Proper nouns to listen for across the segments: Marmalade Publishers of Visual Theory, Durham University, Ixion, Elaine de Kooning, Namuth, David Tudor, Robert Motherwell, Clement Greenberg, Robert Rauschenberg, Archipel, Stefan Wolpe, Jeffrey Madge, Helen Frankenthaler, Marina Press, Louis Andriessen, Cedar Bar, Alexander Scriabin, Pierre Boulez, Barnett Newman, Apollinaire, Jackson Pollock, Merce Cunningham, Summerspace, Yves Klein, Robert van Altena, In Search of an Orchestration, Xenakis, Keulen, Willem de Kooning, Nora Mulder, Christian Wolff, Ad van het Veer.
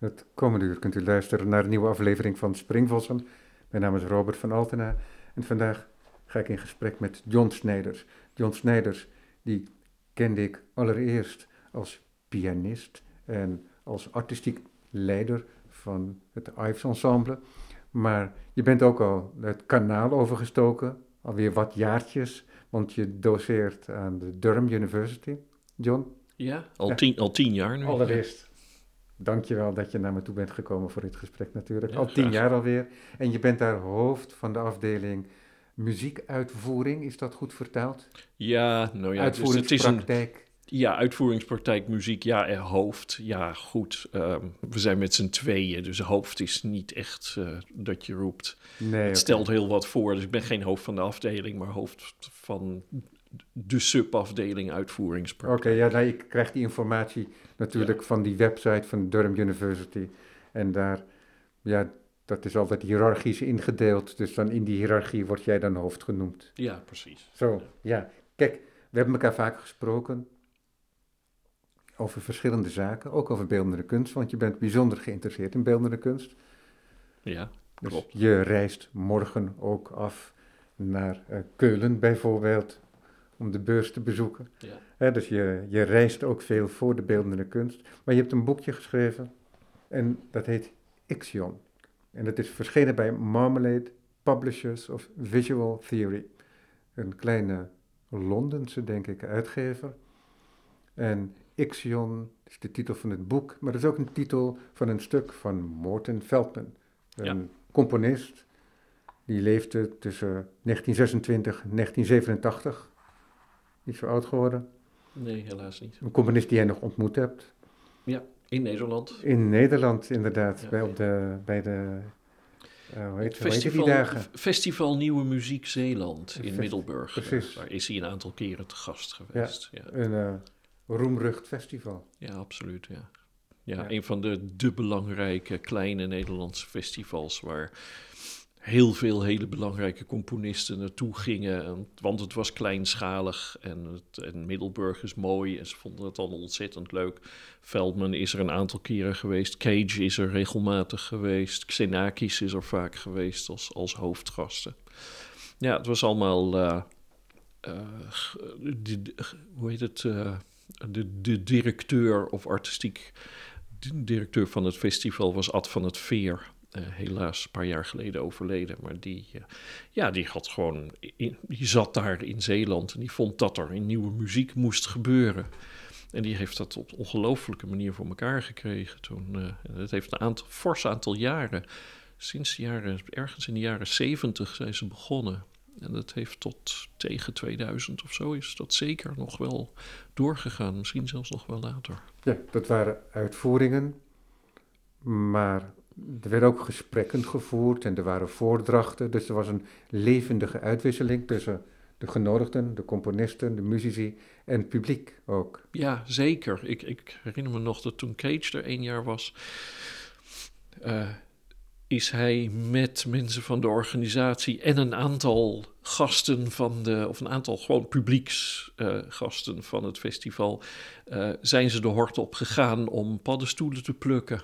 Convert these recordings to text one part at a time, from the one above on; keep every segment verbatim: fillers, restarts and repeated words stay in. Het komende uur kunt u luisteren naar een nieuwe aflevering van Springvossen. Mijn naam is Robert van Altena en vandaag ga ik in gesprek met John Snijders. John Snijders, die kende ik allereerst als pianist en als artistiek leider van het Ives Ensemble. Maar je bent ook al het kanaal overgestoken, alweer wat jaartjes, want je doceert aan de Durham University. John? Ja, al, ja. Tien, al tien jaar nu. Allereerst. Dankjewel dat je naar me toe bent gekomen voor dit gesprek natuurlijk. Ja, al tien graag. jaar alweer. En je bent daar hoofd van de afdeling muziekuitvoering. Is dat goed vertaald? Ja, nou ja. Uitvoeringspraktijk. Dus het is een, ja, uitvoeringspraktijk, muziek, ja, hoofd. Ja, goed. Um, we zijn met z'n tweeën, dus hoofd is niet echt uh, dat je roept. Nee, het stelt heel wat voor. Dus ik ben geen hoofd van de afdeling, maar hoofd van de subafdeling uitvoeringspraktijk. Oké, okay, ja, nou, ik krijg die informatie natuurlijk ja. van die website van Durham University. En daar, ja, dat is altijd hiërarchisch ingedeeld. Dus dan in die hiërarchie word jij dan hoofd genoemd. Ja, precies. Zo, ja. ja. Kijk, we hebben elkaar vaak gesproken over verschillende zaken. Ook over beeldende kunst, want je bent bijzonder geïnteresseerd in beeldende kunst. Ja, klopt. Dus je reist morgen ook af naar uh, Keulen bijvoorbeeld, om de beurs te bezoeken. Ja. He, dus je, je reist ook veel voor de beeldende kunst. Maar je hebt een boekje geschreven en dat heet Ixion. En dat is verschenen bij Marmalade Publishers of Visual Theory. Een kleine Londense, denk ik, uitgever. En Ixion is de titel van het boek, maar dat is ook een titel van een stuk van Morton Feldman. Een ja. componist die leefde tussen negentien zesentwintig en negentien zevenentachtig. Niet zo oud geworden? Nee, helaas niet. Een componist die jij nog ontmoet hebt? Ja, in Nederland. In Nederland, inderdaad. Ja, bij, op de, bij de... Uh, hoe heet, Festival, hoe heet die dagen? Festival Nieuwe Muziek Zeeland in Festi- Middelburg. Precies. Ja, daar is hij een aantal keren te gast geweest. Ja, ja. Een uh, roemrucht festival. Ja, absoluut, ja. Ja, ja. Een van de, de belangrijke kleine Nederlandse festivals waar heel veel hele belangrijke componisten naartoe gingen, want het was kleinschalig en, het, en Middelburg is mooi en ze vonden het allemaal ontzettend leuk. Feldman is er een aantal keren geweest, Cage is er regelmatig geweest, Xenakis is er vaak geweest als, als hoofdgasten. Ja, het was allemaal, uh, uh, de, de, hoe heet het, uh, de, de directeur of artistiek, de directeur van het festival was Ad van het Veer. Uh, helaas een paar jaar geleden overleden, maar die, uh, ja, die, had gewoon in, die zat daar in Zeeland en die vond dat er in nieuwe muziek moest gebeuren. En die heeft dat op ongelooflijke manier voor elkaar gekregen toen. Uh, en dat heeft een aantal, fors aantal jaren, sinds de jaren, ergens in de jaren zeventig zijn ze begonnen. En dat heeft tot tegen tweeduizend of zo is dat zeker nog wel doorgegaan, misschien zelfs nog wel later. Ja, dat waren uitvoeringen, maar er werden ook gesprekken gevoerd en er waren voordrachten. Dus er was een levendige uitwisseling tussen de genodigden, de componisten, de muzici en het publiek ook. Ja, zeker. Ik, ik herinner me nog dat toen Cage er één jaar was, Uh, is hij met mensen van de organisatie en een aantal gasten van de, of een aantal gewoon publieksgasten uh, van het festival, Uh, zijn ze de hort op gegaan om paddenstoelen te plukken.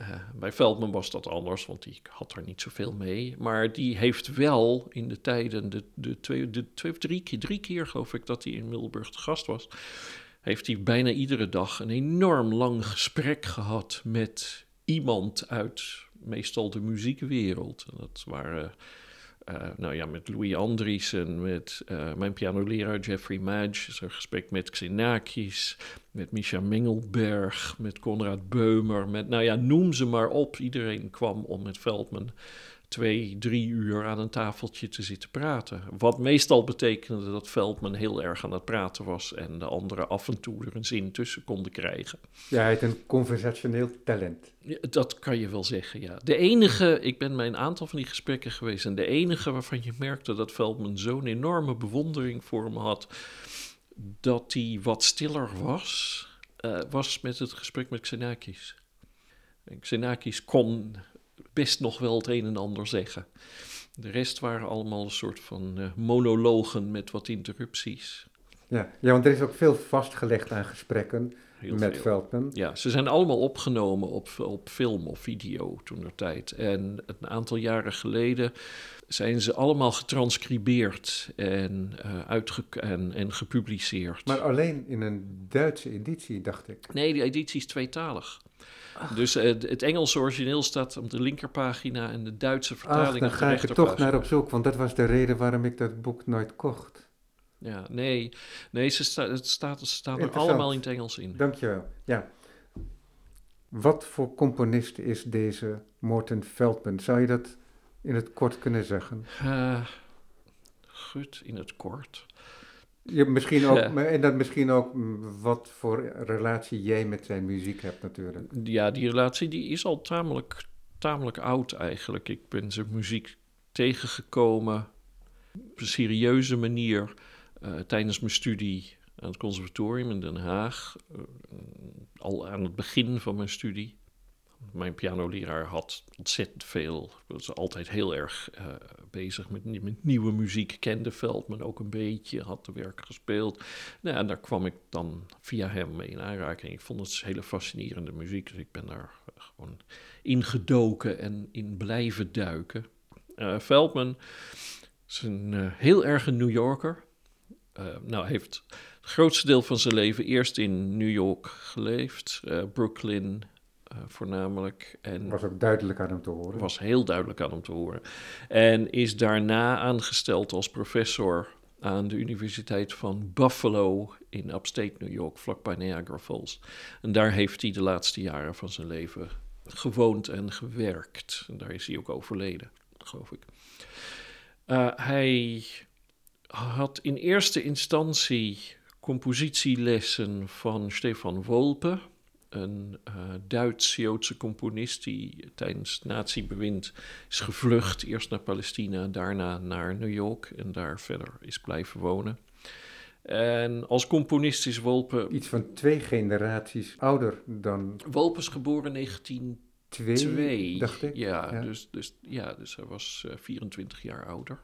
Uh, bij Feldman was dat anders, want die had er niet zoveel mee. Maar die heeft wel in de tijden, de, de, twee, de twee of drie keer, drie keer geloof ik dat hij in Middelburg te gast was, heeft hij bijna iedere dag een enorm lang gesprek gehad met iemand uit meestal de muziekwereld. En dat waren, uh, nou ja, met Louis Andriessen, met uh, mijn pianoleraar Jeffrey Madge, is er gesprek met Xenakis, met Micha Mengelberg, met Konrad Beumer, met, nou ja, noem ze maar op. Iedereen kwam om met Feldman twee, drie uur aan een tafeltje te zitten praten. Wat meestal betekende dat Feldman heel erg aan het praten was en de anderen af en toe er een zin tussen konden krijgen. Ja, hij had een conversationeel talent. Dat kan je wel zeggen, ja. De enige, ik ben bij een aantal van die gesprekken geweest en de enige waarvan je merkte dat Feldman zo'n enorme bewondering voor hem had, dat hij wat stiller was, uh, was met het gesprek met Xenakis. En Xenakis kon best nog wel het een en ander zeggen. De rest waren allemaal een soort van uh, monologen met wat interrupties. Ja, ja, want er is ook veel vastgelegd aan gesprekken. Heel met veel. Feldman. Ja, ze zijn allemaal opgenomen op, op film of video toentertijd. En een aantal jaren geleden zijn ze allemaal getranscribeerd en, uh, uitge- en, en gepubliceerd. Maar alleen in een Duitse editie, dacht ik. Nee, die editie is tweetalig. Ach. Dus uh, het Engelse origineel staat op de linkerpagina en de Duitse vertaling op de rechterpagina. Ach, dan ga ik er toch naar op zoek, want dat was de reden waarom ik dat boek nooit kocht. Ja, nee, nee ze sta, het staat, het staat er allemaal in het Engels in. Dankjewel, ja. Wat voor componist is deze Morton Feldman? Zou je dat in het kort kunnen zeggen? Uh, goed, in het kort. Je, misschien ook, ja. En dan misschien ook wat voor relatie jij met zijn muziek hebt natuurlijk. Ja, die relatie die is al tamelijk, tamelijk oud eigenlijk. Ik ben zijn muziek tegengekomen op een serieuze manier... Uh, tijdens mijn studie aan het conservatorium in Den Haag, uh, al aan het begin van mijn studie. Mijn pianoleraar had ontzettend veel, was altijd heel erg uh, bezig met, met nieuwe muziek, kende Feldman ook een beetje, had de werk gespeeld. Nou, en daar kwam ik dan via hem mee in aanraking. Ik vond het hele fascinerende muziek, dus ik ben daar gewoon ingedoken en in blijven duiken. Uh, Feldman is een uh, heel erg een New Yorker. Uh, nou, heeft het grootste deel van zijn leven eerst in New York geleefd, uh, Brooklyn uh, voornamelijk. En was ook duidelijk aan hem te horen. Was heel duidelijk aan hem te horen. En is daarna aangesteld als professor aan de Universiteit van Buffalo in upstate New York, vlakbij Niagara Falls. En daar heeft hij de laatste jaren van zijn leven gewoond en gewerkt. En daar is hij ook overleden, geloof ik. Uh, hij... had in eerste instantie compositielessen van Stefan Wolpe, een uh, Duits-Joodse componist die tijdens nazi-bewind is gevlucht, eerst naar Palestina, daarna naar New York en daar verder is blijven wonen. En als componist is Wolpe... Iets van twee generaties ouder dan... Wolpe is geboren negentien twee, dacht ik. Ja, ja. Dus, dus, ja dus hij was uh, vierentwintig jaar ouder.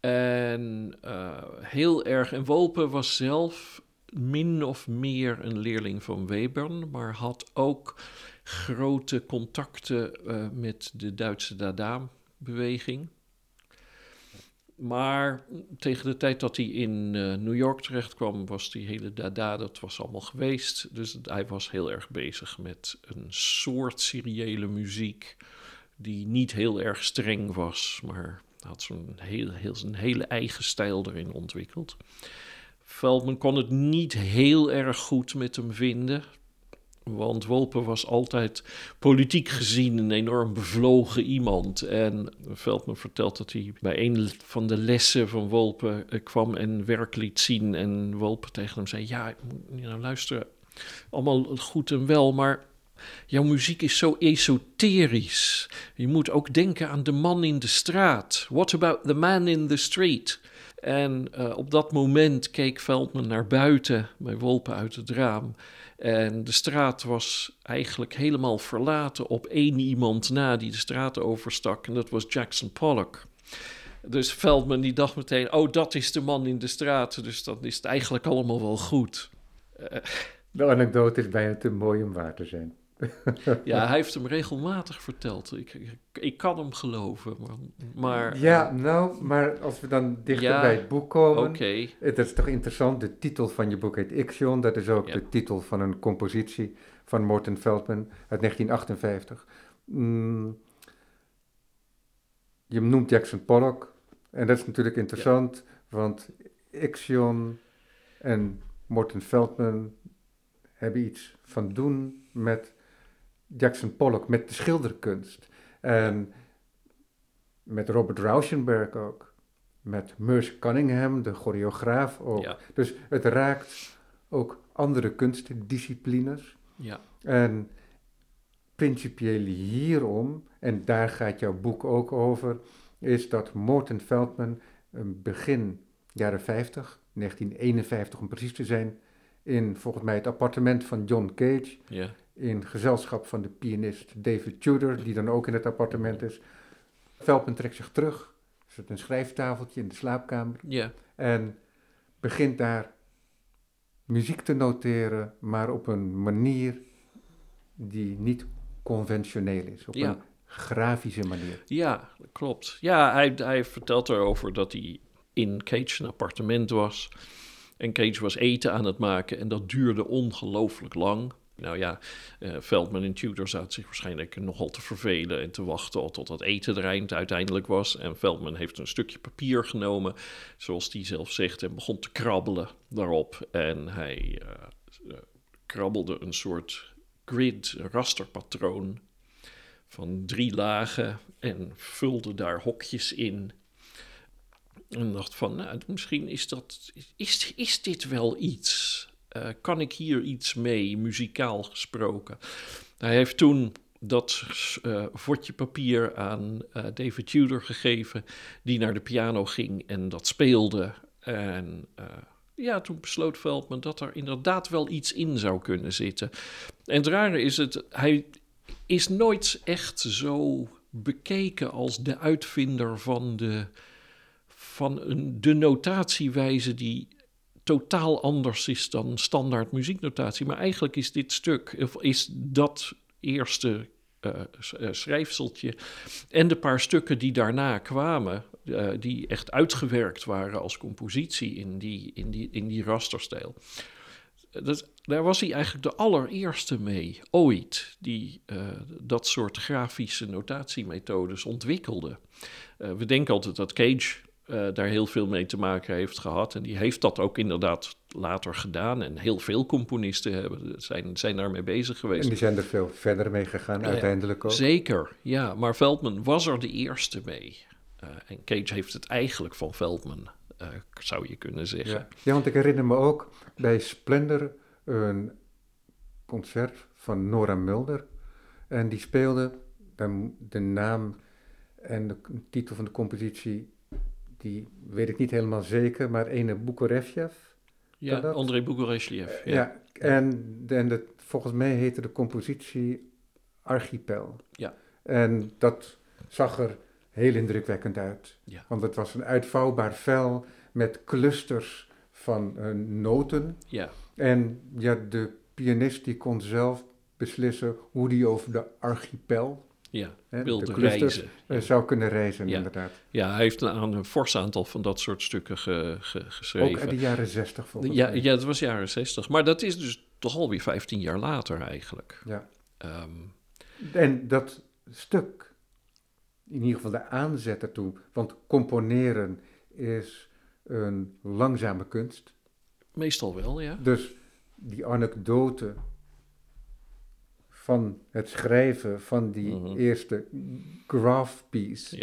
En uh, heel erg... En Wolpe was zelf min of meer een leerling van Webern... maar had ook grote contacten uh, met de Duitse Dada-beweging. Maar tegen de tijd dat hij in uh, New York terechtkwam... was die hele Dada, dat was allemaal geweest. Dus hij was heel erg bezig met een soort seriële muziek... die niet heel erg streng was, maar... had zo'n heel, heel, zijn hele eigen stijl erin ontwikkeld. Feldman kon het niet heel erg goed met hem vinden... want Wolpe was altijd politiek gezien een enorm bevlogen iemand. En Feldman vertelt dat hij bij een van de lessen van Wolpe kwam en werk liet zien... en Wolpe tegen hem zei, ja, nou luister, allemaal goed en wel, maar... jouw muziek is zo esoterisch. Je moet ook denken aan de man in de straat. What about the man in the street? En uh, op dat moment keek Feldman naar buiten bij Wolpe uit het raam. En de straat was eigenlijk helemaal verlaten op één iemand na die de straat overstak. En dat was Jackson Pollock. Dus Feldman die dacht meteen, oh dat is de man in de straat. Dus dat is het eigenlijk allemaal wel goed. Uh, De anekdote is bijna te mooi om waar te zijn. Ja, hij heeft hem regelmatig verteld. Ik, ik, ik kan hem geloven. Maar, maar, ja, nou, maar als we dan dichter ja, bij het boek komen... Okay. Het is toch interessant, de titel van je boek heet Ixion. Dat is ook ja. de titel van een compositie van Morton Feldman uit negentien achtenvijftig. Mm, je noemt Jackson Pollock. En dat is natuurlijk interessant, ja. want Ixion en Morton Feldman... hebben iets van doen met Jackson Pollock, met de schilderkunst. En met Robert Rauschenberg ook. Met Merce Cunningham, de choreograaf ook. Ja. Dus het raakt ook andere kunstdisciplines. Ja. En principieel hierom, en daar gaat jouw boek ook over... is dat Morton Feldman begin jaren vijftig, negentien eenenvijftig om precies te zijn... in volgens mij het appartement van John Cage... Yeah. in gezelschap van de pianist David Tudor... die dan ook in het appartement is. Feldman trekt zich terug. Er zit een schrijftafeltje in de slaapkamer. Yeah. En begint daar muziek te noteren, maar op een manier die niet conventioneel is. Op ja. een grafische manier. Ja, klopt. Ja, hij, hij vertelt erover dat hij in Cage een appartement was. En Cage was eten aan het maken en dat duurde ongelooflijk lang. Nou ja, uh, Feldman en Tudor zaten zich waarschijnlijk nogal te vervelen en te wachten tot dat eten er eind uiteindelijk was. En Feldman heeft een stukje papier genomen, zoals hij zelf zegt, en begon te krabbelen daarop. En hij uh, krabbelde een soort grid, rasterpatroon van drie lagen en vulde daar hokjes in. En dacht van, nou, misschien is dat, is, is dit wel iets? Uh, kan ik hier iets mee, muzikaal gesproken? Hij heeft toen dat uh, vodje papier aan uh, David Tudor gegeven, die naar de piano ging en dat speelde. En uh, ja, toen besloot Feldman dat er inderdaad wel iets in zou kunnen zitten. En het rare is, het, hij is nooit echt zo bekeken als de uitvinder van de, van een, de notatiewijze die totaal anders is dan standaard muzieknotatie. Maar eigenlijk is dit stuk, of is dat eerste uh, schrijfseltje en de paar stukken die daarna kwamen, uh, die echt uitgewerkt waren als compositie in die, in die, in die rasterstijl. Dat, daar was hij eigenlijk de allereerste mee, ooit, die uh, dat soort grafische notatiemethodes ontwikkelde. Uh, we denken altijd dat Cage Uh, daar heel veel mee te maken heeft gehad. En die heeft dat ook inderdaad later gedaan. En heel veel componisten hebben, zijn, zijn daarmee bezig geweest. En die zijn er veel verder mee gegaan, uh, uiteindelijk ook. Zeker, ja. Maar Feldman was er de eerste mee. Uh, en Cage heeft het eigenlijk van Feldman, uh, zou je kunnen zeggen. Ja. ja, want ik herinner me ook bij Splendor een concert van Nora Mulder. En die speelde de, de naam en de titel van de compositie, die weet ik niet helemaal zeker, maar ene Bukurevjev. Ja, dat? André Bukurevjev. Ja, ja en, en dat, volgens mij heette de compositie Archipel. Ja. En dat zag er heel indrukwekkend uit. Ja. Want het was een uitvouwbaar vel met clusters van uh, noten. Ja. En ja, de pianist die kon zelf beslissen hoe die over de archipel... Ja, He, wilde reizen. Ja. Zou kunnen reizen, ja. inderdaad. Ja, hij heeft een, een fors aantal van dat soort stukken ge, ge, geschreven. Ook uit de jaren zestig, volgens ja, mij. Ja, dat was jaren zestig. Maar dat is dus toch alweer vijftien jaar later eigenlijk. Ja. Um, en dat stuk, in ieder geval de aanzet ertoe, want componeren is een langzame kunst. Meestal wel, ja. Dus die anekdote van het schrijven van die mm-hmm. eerste graph piece.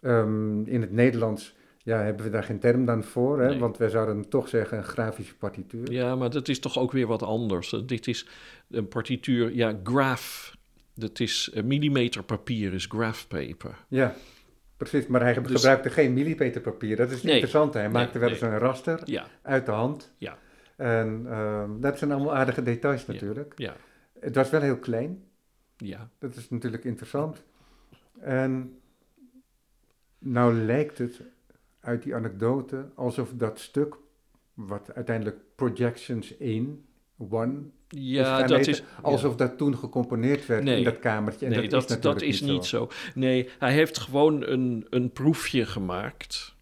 Yeah. Um, in het Nederlands ja, hebben we daar geen term dan voor, hè? Nee. Want wij zouden toch zeggen een grafische partituur. Ja, maar dat is toch ook weer wat anders. Dit is een partituur, ja, graph. Dat is een millimeter papier, is graph paper. Ja, precies. Maar hij dus... gebruikte geen millimeter papier. Dat is nee. interessant. Hij maakte nee, wel eens nee. een raster ja. uit de hand. Ja. En um, dat zijn allemaal aardige details natuurlijk. Ja. ja. Het was wel heel klein. Ja. Dat is natuurlijk interessant. En nou lijkt het uit die anekdote alsof dat stuk, wat uiteindelijk Projections één, één ja, dat eten, is alsof ja. dat toen gecomponeerd werd nee, in dat kamertje. En nee, dat, dat is, dat is niet, zo. niet zo. Nee, hij heeft gewoon een, een proefje gemaakt.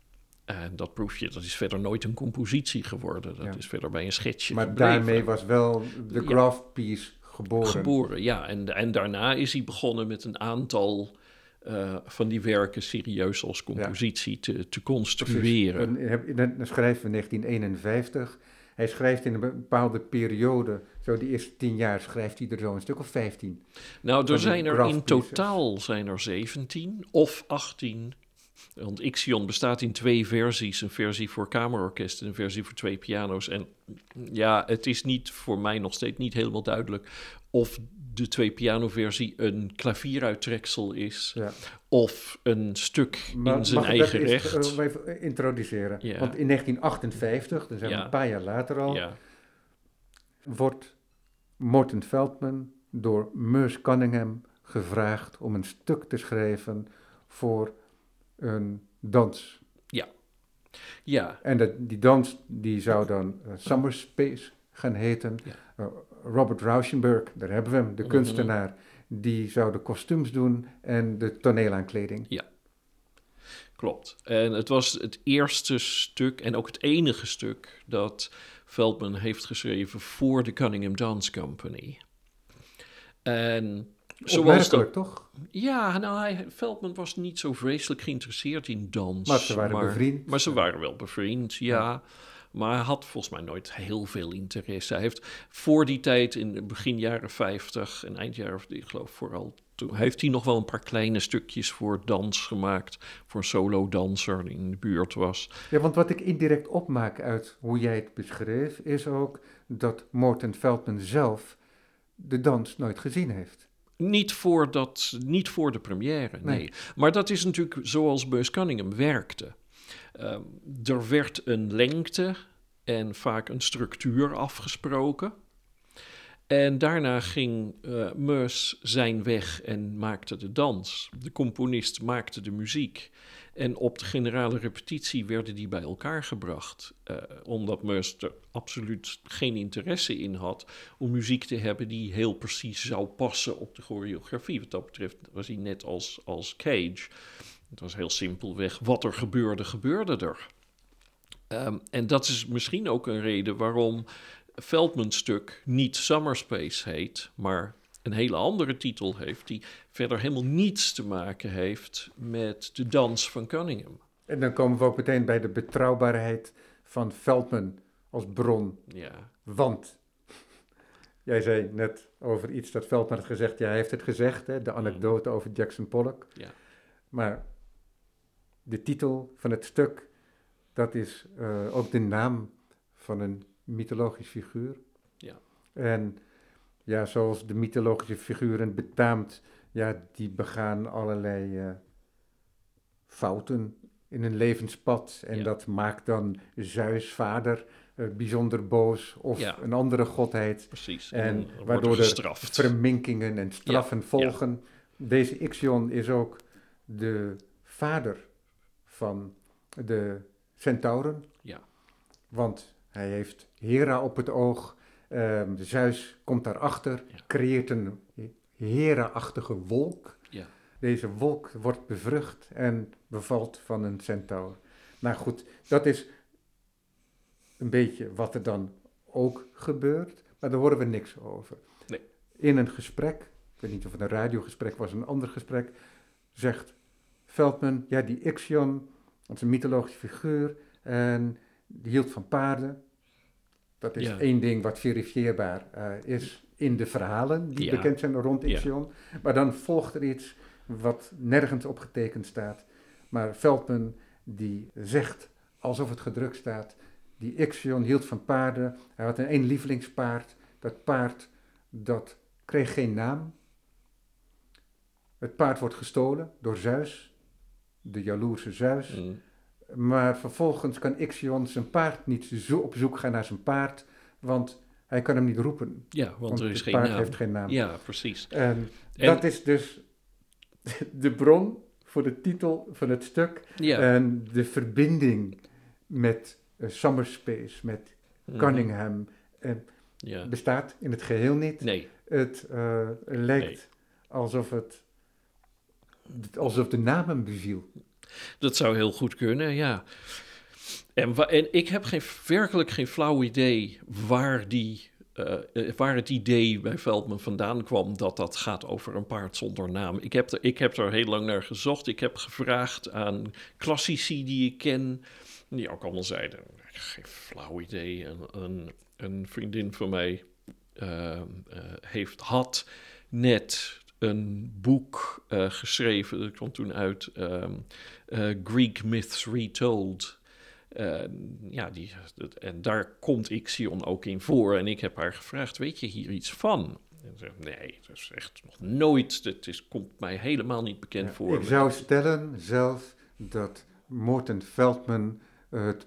En dat proefje, dat is verder nooit een compositie geworden. Dat ja. is verder bij een schetsje Maar gebleven. Daarmee was wel de graph ja. piece geboren. Geboren, ja. En, en daarna is hij begonnen met een aantal uh, van die werken serieus als compositie ja. te, te construeren. Dus, dan, dan schrijven we negentien eenenvijftig. Hij schrijft in een bepaalde periode, zo die eerste tien jaar schrijft hij er zo een stuk of vijftien. Nou, er zijn er in totaal zijn er zeventien of achttien. Want Ixion bestaat in twee versies, een versie voor kamerorkest en een versie voor twee piano's. En ja, het is niet voor mij nog steeds niet helemaal duidelijk of de twee pianoversie een klavieruittreksel is ja. of een stuk maar, in zijn eigen recht. Mag ik dat even introduceren? Ja. Want in negentien achtenvijftig, dus ja. een paar jaar later al, ja. wordt Morton Feldman door Merce Cunningham gevraagd om een stuk te schrijven voor een dans. Ja. ja. En dat, die dans die zou dan uh, Summerspace gaan heten. Ja. Uh, Robert Rauschenberg, daar hebben we hem, de kunstenaar, die zou de kostuums doen en de toneelaankleding. Ja, klopt. En het was het eerste stuk en ook het enige stuk dat Feldman heeft geschreven voor de Cunningham Dance Company. En zoals dat, toch? Ja, nou, hij, Feldman was niet zo vreselijk geïnteresseerd in dans. Maar ze waren maar, bevriend. Maar ze waren wel bevriend, ja. ja. Maar hij had volgens mij nooit heel veel interesse. Hij heeft voor die tijd, in begin jaren vijftig en eind jaren, ik geloof vooral toen, heeft hij nog wel een paar kleine stukjes voor dans gemaakt. Voor een solodanser die in de buurt was. Ja, want wat ik indirect opmaak uit hoe jij het beschreef, is ook dat Morton Feldman zelf de dans nooit gezien heeft. Niet voor, dat, niet voor de première, nee. nee. Maar dat is natuurlijk zoals Merce Cunningham werkte. Um, er werd een lengte en vaak een structuur afgesproken. En daarna ging uh, Merce zijn weg en maakte de dans. De componist maakte de muziek. En op de generale repetitie werden die bij elkaar gebracht. Uh, omdat Merce er absoluut geen interesse in had om muziek te hebben die heel precies zou passen op de choreografie. Wat dat betreft was hij net als, als Cage. Het was heel simpelweg, wat er gebeurde, gebeurde er. Um, en dat is misschien ook een reden waarom Feldman's stuk niet Summerspace heet, maar een hele andere titel heeft, die verder helemaal niets te maken heeft met de dans van Cunningham. En dan komen we ook meteen bij de betrouwbaarheid van Feldman als bron. Ja. Want, jij zei net over iets dat Feldman had gezegd, ja, hij heeft het gezegd, hè, de anekdote mm. over Jackson Pollock. Ja. Maar de titel van het stuk, dat is uh, ook de naam van een mythologisch figuur. Ja. En ja, zoals de mythologische figuren betaamt, ja, die begaan allerlei uh, fouten in hun levenspad. En ja. dat maakt dan Zeus, vader, uh, bijzonder boos of ja. een andere godheid. Precies. En, en waardoor er verminkingen en straffen ja. volgen. Ja. Deze Ixion is ook de vader van de centauren. Ja. Want hij heeft Hera op het oog. Um, Zeus komt daarachter, ja. creëert een Hera-achtige wolk. Ja. Deze wolk wordt bevrucht en bevalt van een centaur. Nou goed, dat is een beetje wat er dan ook gebeurt, maar daar horen we niks over. Nee. In een gesprek, ik weet niet of het een radiogesprek was, een ander gesprek, zegt Feldman, ja, die Ixion, dat is een mythologische figuur en die hield van paarden. Dat is ja. één ding wat verifieerbaar uh, is in de verhalen die ja. bekend zijn rond Ixion. Ja. Maar dan volgt er iets wat nergens op getekend staat. Maar Feldman die zegt, alsof het gedrukt staat, die Ixion hield van paarden. Hij had een één lievelingspaard. Dat paard dat kreeg geen naam. Het paard wordt gestolen door Zeus, de jaloerse Zeus. Mm. Maar vervolgens kan Ixion zijn paard niet zo op zoek gaan naar zijn paard, want hij kan hem niet roepen. Ja, want, want er is geen naam. Het paard heeft geen naam. Ja, precies. En, en dat is dus de bron voor de titel van het stuk ja. en de verbinding met uh, Summerspace, met Cunningham, mm. en ja. bestaat in het geheel niet. Nee. Het uh, lijkt nee. alsof het alsof de naam hem beviel. Dat zou heel goed kunnen, ja. En, wa- en ik heb geen, werkelijk geen flauw idee waar, die, uh, waar het idee bij Feldman vandaan kwam dat dat gaat over een paard zonder naam. Ik heb, er, ik heb er heel lang naar gezocht. Ik heb gevraagd aan klassici die ik ken, die ook allemaal zeiden, geen flauw idee. Een, een, een vriendin van mij uh, uh, heeft, had net een boek uh, geschreven, dat kwam toen uit, um, uh, Greek Myths Retold. Uh, ja, die, dat, en daar komt Ixion ook in voor. En ik heb haar gevraagd, weet je hier iets van? En ze zegt, nee, dat is echt nog nooit, dat is, komt mij helemaal niet bekend ja, voor. Ik me. zou stellen zelf dat Morton Feldman uh, het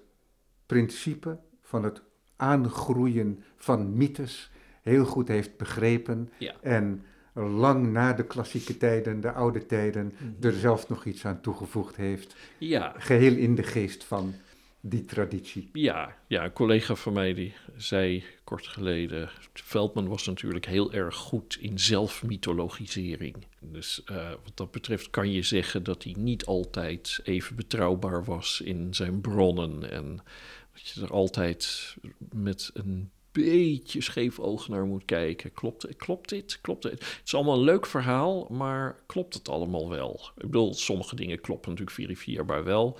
principe van het aangroeien van mythes heel goed heeft begrepen ja. en lang na de klassieke tijden, de oude tijden, mm-hmm. er zelf nog iets aan toegevoegd heeft. Ja. Geheel in de geest van die traditie. Ja, ja, een collega van mij die zei kort geleden. Feldman was natuurlijk heel erg goed in zelfmythologisering. Dus uh, wat dat betreft kan je zeggen dat hij niet altijd even betrouwbaar was in zijn bronnen. En dat je er altijd met een beetje scheef oog naar moet kijken. Klopt, klopt dit? Klopt dit? Het is allemaal een leuk verhaal, maar klopt het allemaal wel? Ik bedoel, sommige dingen kloppen natuurlijk verifieerbaar wel.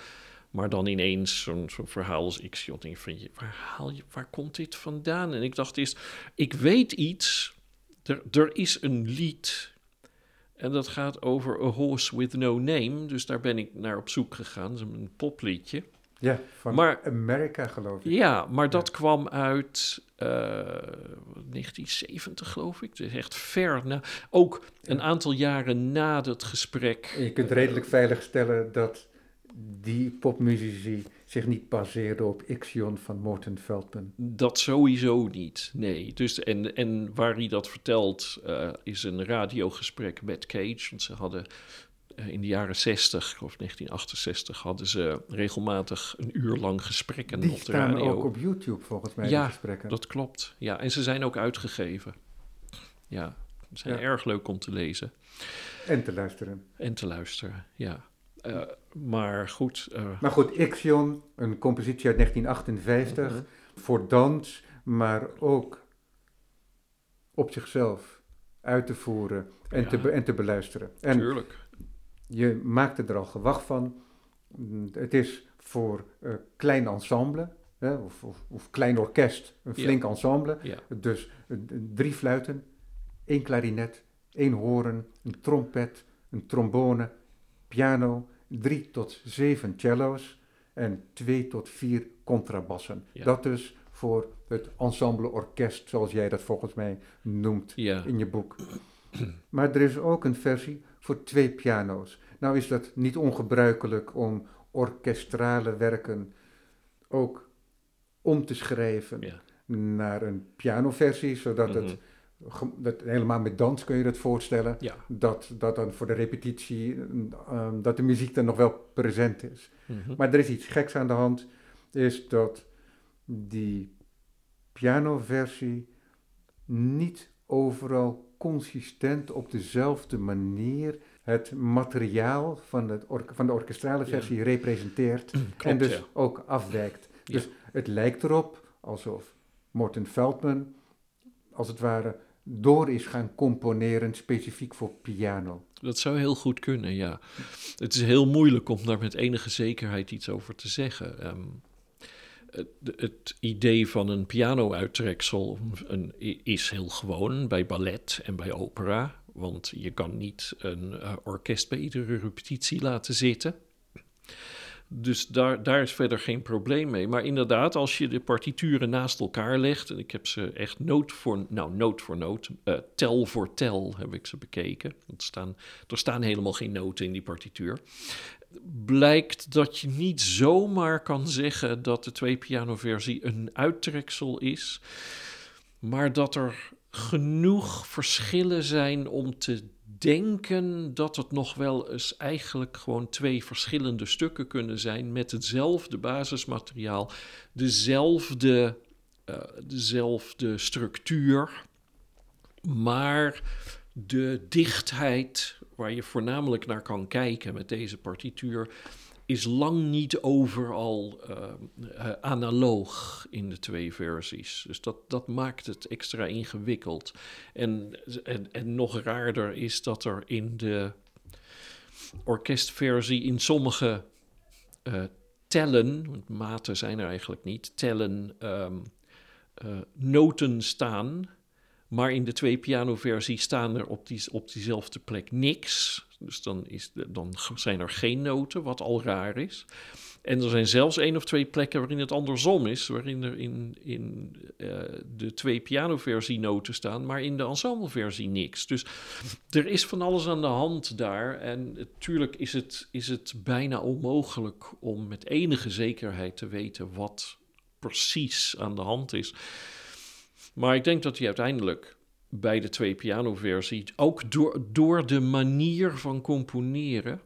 Maar dan ineens zo'n, zo'n verhaal als Ixion. Denk van, waar, haal je, waar komt dit vandaan? En ik dacht eerst, ik weet iets. Er, er is een lied. En dat gaat over A Horse With No Name. Dus daar ben ik naar op zoek gegaan. Dat is een popliedje. Ja, van maar, Amerika geloof ik. Ja, maar ja. Dat kwam uit uh, negentien zeventig geloof ik. Dus echt ver na. Ook een ja. aantal jaren na dat gesprek. En je kunt redelijk uh, veilig stellen dat die popmuzici zich niet baseerden op Ixion van Morton Feldman. Dat sowieso niet, nee. Dus, en, en waar hij dat vertelt uh, is een radiogesprek met Cage. Want ze hadden uh, in de jaren zestig, of negentien achtenzestig... hadden ze regelmatig een uur lang gesprekken die op de radio. Die staan ook op YouTube volgens mij, ja, gesprekken. Ja, dat klopt. Ja, en ze zijn ook uitgegeven. Ja, ze zijn ja. erg leuk om te lezen. En te luisteren. En te luisteren, ja. Uh, maar goed... Uh... Maar goed, Ixion, een compositie uit negentien achtenvijftig, mm-hmm. voor dans, maar ook op zichzelf uit te voeren en, ja. te, be- en te beluisteren. En tuurlijk. Je maakte er al gewacht van. Het is voor uh, klein ensemble, hè, of, of, of klein orkest, een flink ja. ensemble. Ja. Dus uh, drie fluiten, één klarinet, één hoorn, een trompet, een trombone, piano, drie tot zeven cello's en twee tot vier contrabassen. Ja. Dat dus voor het ensemble orkest, zoals jij dat volgens mij noemt ja. in je boek. Maar er is ook een versie voor twee piano's. Nou is dat niet ongebruikelijk om orkestrale werken ook om te schrijven ja. naar een pianoversie, zodat mm-hmm. het... Dat, helemaal met dans kun je dat voorstellen, ja. dat, dat dan voor de repetitie, um, dat de muziek dan nog wel present is. Mm-hmm. Maar er is iets geks aan de hand, is dat die pianoversie niet overal consistent op dezelfde manier het materiaal van, het or- van de orkestrale versie ja. representeert Klopt, en dus ja. ook afwijkt. Ja. Dus het lijkt erop alsof Morton Feldman, als het ware, door is gaan componeren specifiek voor piano. Dat zou heel goed kunnen, ja. Het is heel moeilijk om daar met enige zekerheid iets over te zeggen. Um, het, het idee van een piano-uittreksel een, is heel gewoon bij ballet en bij opera. Want je kan niet een uh, orkest bij iedere repetitie laten zitten. Dus daar, daar is verder geen probleem mee. Maar inderdaad, als je de partituren naast elkaar legt... en ik heb ze echt noot voor nou, noot, voor noot uh, tel voor tel heb ik ze bekeken. Want staan, er staan helemaal geen noten in die partituur. Blijkt dat je niet zomaar kan zeggen dat de twee pianoversie een uittreksel is... maar dat er genoeg verschillen zijn om te denken dat het nog wel eens eigenlijk gewoon twee verschillende stukken kunnen zijn met hetzelfde basismateriaal, dezelfde, uh, dezelfde structuur, maar de dichtheid waar je voornamelijk naar kan kijken met deze partituur is lang niet overal uh, uh, analoog in de twee versies. Dus dat, dat maakt het extra ingewikkeld. En, en, en nog raarder is dat er in de orkestversie in sommige uh, tellen... want maten zijn er eigenlijk niet, tellen um, uh, noten staan... maar in de twee pianoversies staan er op, die, op diezelfde plek niks... Dus dan, is de, dan zijn er geen noten, wat al raar is. En er zijn zelfs één of twee plekken waarin het andersom is... waarin er in, in uh, de twee pianoversie noten staan... maar in de ensembleversie niks. Dus er is van alles aan de hand daar. En natuurlijk is het, is het bijna onmogelijk om met enige zekerheid te weten... wat precies aan de hand is. Maar ik denk dat hij uiteindelijk... bij de twee pianoversie, ook door, door de manier van componeren,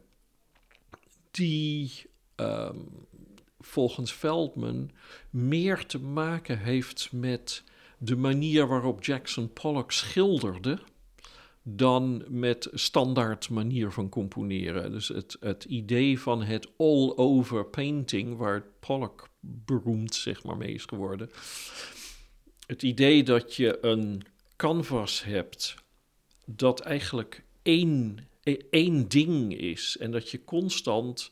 die um, volgens Feldman meer te maken heeft met de manier waarop Jackson Pollock schilderde dan met standaard manier van componeren. Dus het, het idee van het all-over painting, waar Pollock beroemd zeg maar mee is geworden. Het idee dat je een canvas hebt dat eigenlijk één, één ding is en dat je constant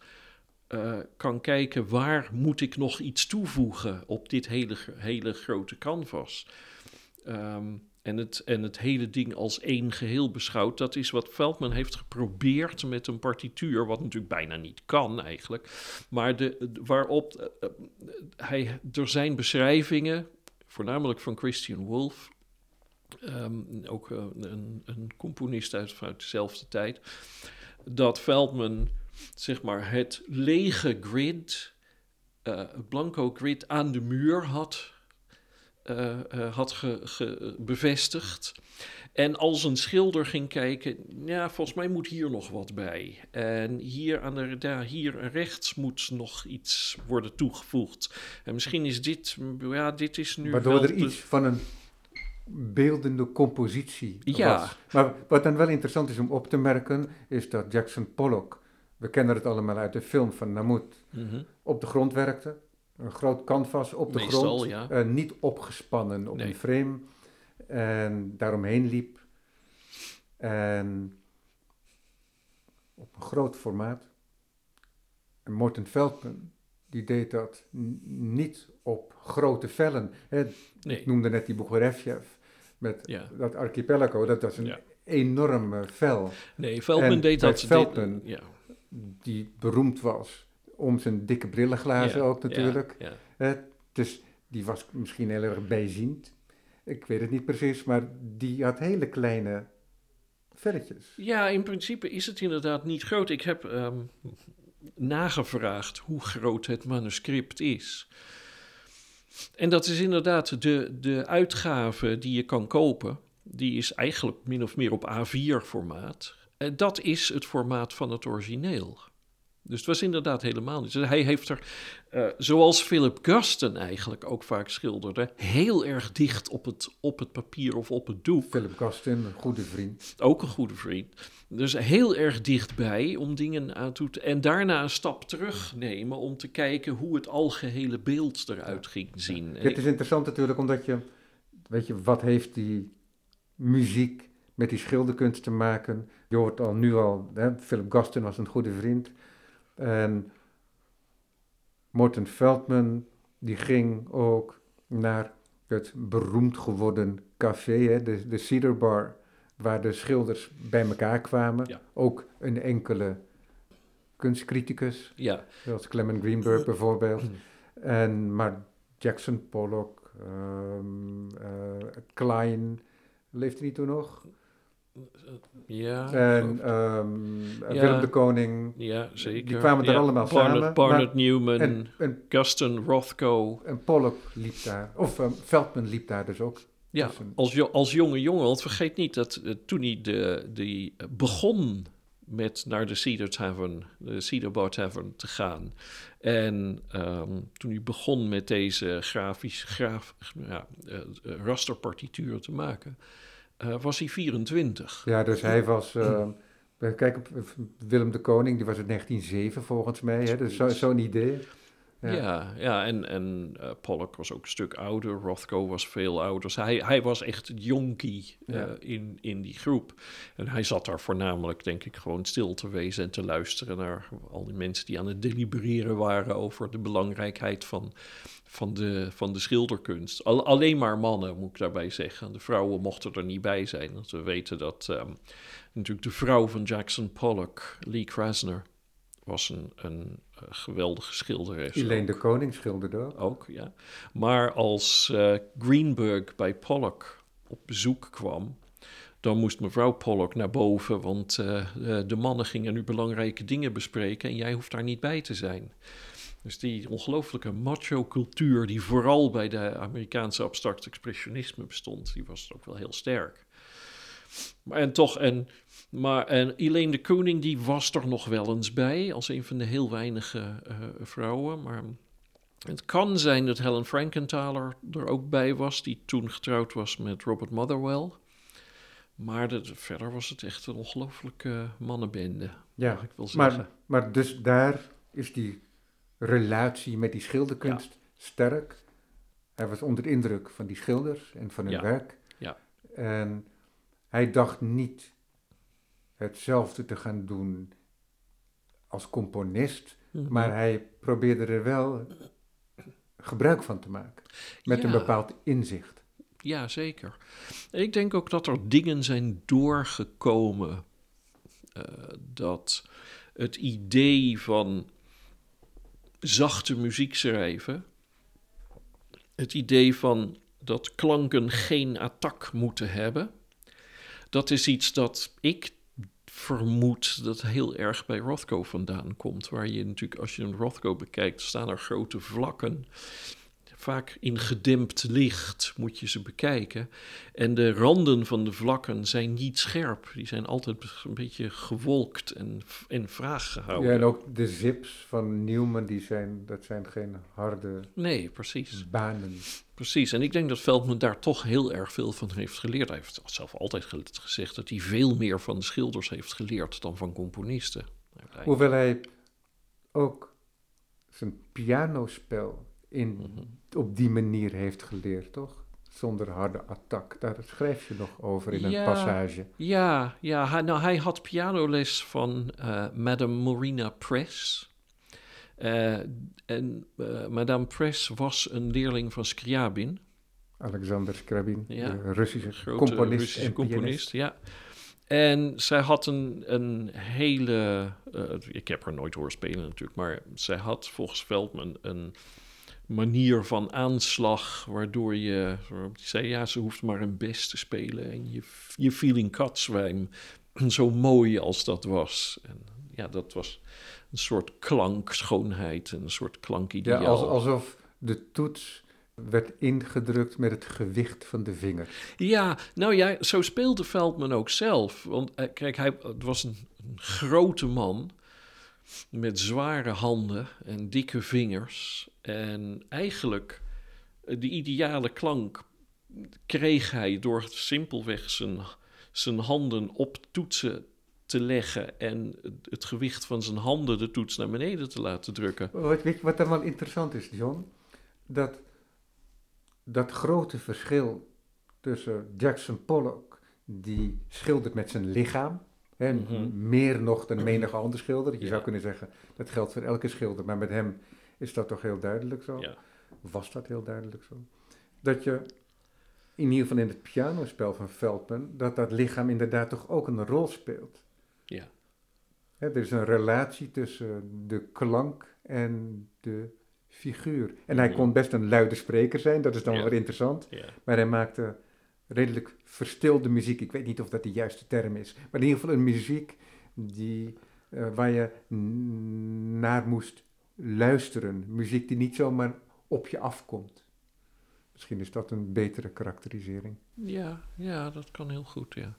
uh, kan kijken waar moet ik nog iets toevoegen op dit hele, hele grote canvas. Um, En het, en het hele ding als één geheel beschouwt, dat is wat Feldman heeft geprobeerd met een partituur, wat natuurlijk bijna niet kan eigenlijk. Maar de, waarop uh, hij, er zijn beschrijvingen, voornamelijk van Christian Wolff, um, ook uh, een, een componist uit, uit dezelfde tijd, dat Feldman zeg maar het lege grid, uh, het blanco grid aan de muur had Uh, uh, had ge, ge, bevestigd. En als een schilder ging kijken, ja, volgens mij moet hier nog wat bij. En hier, aan de, daar, hier rechts moet nog iets worden toegevoegd. En misschien is dit, ja, dit is nu waardoor wel er de... iets van een beeldende compositie ja. was. Maar wat dan wel interessant is om op te merken, is dat Jackson Pollock, we kennen het allemaal uit de film van Namuth, mm-hmm. op de grond werkte. Een groot canvas op de Meestal, grond, ja. uh, niet opgespannen op nee. een frame. En daaromheen liep. En op een groot formaat. En Morton Feldman, die deed dat n- niet op grote vellen. Hè, nee. Ik noemde net die Boegorevjev met ja. dat archipelago. Dat was een ja. enorme vel. Nee, Feldman en deed dat. Feldman, deed, ja. die beroemd was om zijn dikke brillenglazen ja, ook natuurlijk. Ja, ja. Eh, dus die was misschien heel erg bijziend. Ik weet het niet precies, maar die had hele kleine velletjes. Ja, in principe is het inderdaad niet groot. Ik heb um, nagevraagd hoe groot het manuscript is. En dat is inderdaad de, de uitgave die je kan kopen. Die is eigenlijk min of meer op A vier formaat. En dat is het formaat van het origineel. Dus het was inderdaad helemaal niet. Hij heeft er, uh, zoals Philip Guston eigenlijk ook vaak schilderde, heel erg dicht op het, op het papier of op het doek. Philip Guston, een goede vriend. Ook een goede vriend. Dus heel erg dichtbij om dingen aan toe te... En daarna een stap terugnemen om te kijken hoe het algehele beeld eruit ging zien. Ja, dit is interessant natuurlijk omdat je... Weet je, wat heeft die muziek met die schilderkunst te maken? Je hoort al nu al, hè, Philip Guston was een goede vriend... En Morton Feldman, die ging ook naar het beroemd geworden café, hè, de, de Cedar Bar, waar de schilders bij elkaar kwamen. Ja. Ook een enkele kunstcriticus, ja. zoals Clement Greenberg bijvoorbeeld. En, maar Jackson Pollock, um, uh, Klein, leefde hij toen nog? Ja, en um, ja, Willem de Kooning, ja, zeker. Die kwamen er ja, allemaal Barnett, samen. Barnett maar, Newman, en, en, Guston, Rothko. En Pollock liep daar, of um, Feldman liep daar dus ook. Ja, dus een, als, jo- als jonge jongen, want vergeet niet dat uh, toen hij de, de, begon met naar de Cedar Tavern, de Cedar Bar Tavern te gaan. En um, toen hij begon met deze grafisch, graf, ja, uh, rasterpartituur te maken... Uh, was hij vierentwintig. Ja, dus hij was... Uh, kijk, op Willem de Kooning, die was in negentien zeven volgens mij. Hè? Dus zo, zo'n idee. Ja, ja, ja en, en uh, Pollock was ook een stuk ouder. Rothko was veel ouder. Hij, hij was echt jonkie uh, ja. in, in die groep. En hij zat daar voornamelijk, denk ik, gewoon stil te wezen... en te luisteren naar al die mensen die aan het delibereren waren... over de belangrijkheid van... Van de, van de schilderkunst. Al, alleen maar mannen, moet ik daarbij zeggen. De vrouwen mochten er niet bij zijn. Want we weten dat um, natuurlijk de vrouw van Jackson Pollock, Lee Krasner, was een, een uh, geweldige schilderes. Elaine de Kooning schilderde ook. Ook, ja. Maar als uh, Greenberg bij Pollock op bezoek kwam, dan moest mevrouw Pollock naar boven, want uh, de mannen gingen nu belangrijke dingen bespreken en jij hoeft daar niet bij te zijn. Dus die ongelooflijke macho-cultuur die vooral bij de Amerikaanse abstract expressionisme bestond, die was ook wel heel sterk. Maar en toch, en, maar, en Elaine de Kooning die was er nog wel eens bij, als een van de heel weinige uh, vrouwen, maar Het kan zijn dat Helen Frankenthaler er ook bij was, die toen getrouwd was met Robert Motherwell. Maar de, verder was het echt een ongelooflijke mannenbende, ja, mag ik wel zeggen. Maar, maar dus daar is die relatie met die schilderkunst ja. sterk. Hij was onder de indruk van die schilders en van hun ja. werk. Ja. En hij dacht niet hetzelfde te gaan doen als componist, mm-hmm. maar hij probeerde er wel gebruik van te maken, met ja. een bepaald inzicht. Ja, zeker. Ik denk ook dat er dingen zijn doorgekomen uh, dat het idee van zachte muziek schrijven, het idee van dat klanken geen attack moeten hebben, dat is iets dat ik vermoed dat heel erg bij Rothko vandaan komt, waar je natuurlijk, als je een Rothko bekijkt, staan er grote vlakken. Vaak in gedempt licht moet je ze bekijken. En de randen van de vlakken zijn niet scherp. Die zijn altijd een beetje gewolkt en, en vaag gehouden. Ja, en ook de zips van Newman, die zijn, dat zijn geen harde nee, precies. banen. Precies, en ik denk dat Feldman daar toch heel erg veel van heeft geleerd. Hij heeft zelf altijd gezegd dat hij veel meer van schilders heeft geleerd dan van componisten. Hoewel hij ook zijn pianospel In, mm-hmm. op die manier heeft geleerd, toch? Zonder harde attack. Daar schrijf je nog over in ja, een passage. Ja, ja. Hij, nou, hij had pianoles van uh, Madame Marina Press. Uh, en uh, Madame Press was een leerling van Scriabin. Alexander Scriabin, ja, de Russische grote componist Russische en componist, ja. En zij had een, een hele... Uh, ik heb haar nooit horen spelen natuurlijk, maar zij had volgens Feldman een manier van aanslag, waardoor je zei, ja, ze hoeft maar een bes te spelen en je, je viel in katzwijm, zo mooi als dat was. En ja, dat was een soort klankschoonheid, een soort klankideaal. Ja, als, alsof de toets werd ingedrukt met het gewicht van de vinger. Ja, nou ja, zo speelde Feldman ook zelf. Want kijk, hij was een, een grote man met zware handen en dikke vingers. En eigenlijk de ideale klank kreeg hij door simpelweg zijn, zijn handen op toetsen te leggen en het gewicht van zijn handen de toets naar beneden te laten drukken. Wat, weet je, wat dan wel interessant is, John? Dat dat grote verschil tussen Jackson Pollock, die schildert met zijn lichaam, en mm-hmm. meer nog dan menige andere schilder. Je ja. zou kunnen zeggen, dat geldt voor elke schilder, maar met hem is dat toch heel duidelijk zo? Ja. Was dat heel duidelijk zo? Dat je, in ieder geval in het pianospel van Feldman, dat dat lichaam inderdaad toch ook een rol speelt. Ja. Hè, er is een relatie tussen de klank en de figuur. En hij ja. kon best een luide spreker zijn, dat is dan ja. wel interessant. Ja. Maar hij maakte redelijk verstilde muziek. Ik weet niet of dat de juiste term is. Maar in ieder geval een muziek die, uh, waar je n- naar moest luisteren, muziek die niet zomaar op je afkomt. Misschien is dat een betere karakterisering. Ja, ja, dat kan heel goed, ja.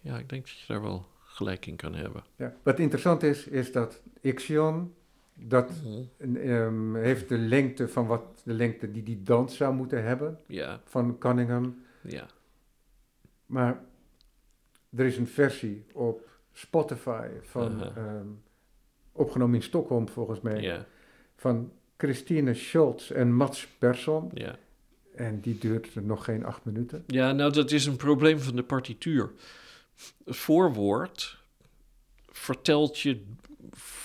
Ja, ik denk dat je daar wel gelijk in kan hebben. Ja. Wat interessant is, is dat Ixion, dat mm-hmm. um, heeft de lengte van wat de lengte die die dans zou moeten hebben, ja. van Cunningham. Ja. Maar er is een versie op Spotify van... Uh-huh. Um, opgenomen in Stockholm volgens mij, yeah. van Christine Scholz en Mats Persson. Yeah. En die duurt nog geen acht minuten. Ja, nou dat is een probleem van de partituur. Het voorwoord vertelt je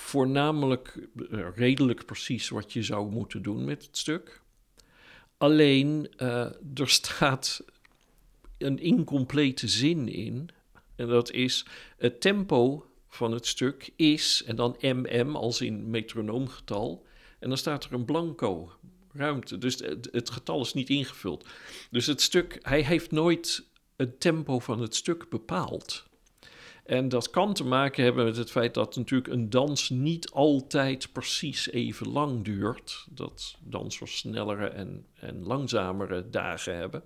voornamelijk uh, redelijk precies wat je zou moeten doen met het stuk. Alleen, uh, er staat een incomplete zin in. En dat is het tempo van het stuk is, en dan mm als in metronoomgetal, en dan staat er een blanco ruimte. Dus het, het getal is niet ingevuld. Dus het stuk, hij heeft nooit het tempo van het stuk bepaald. En dat kan te maken hebben met het feit dat natuurlijk een dans niet altijd precies even lang duurt. Dat dansers snellere en, en langzamere dagen hebben.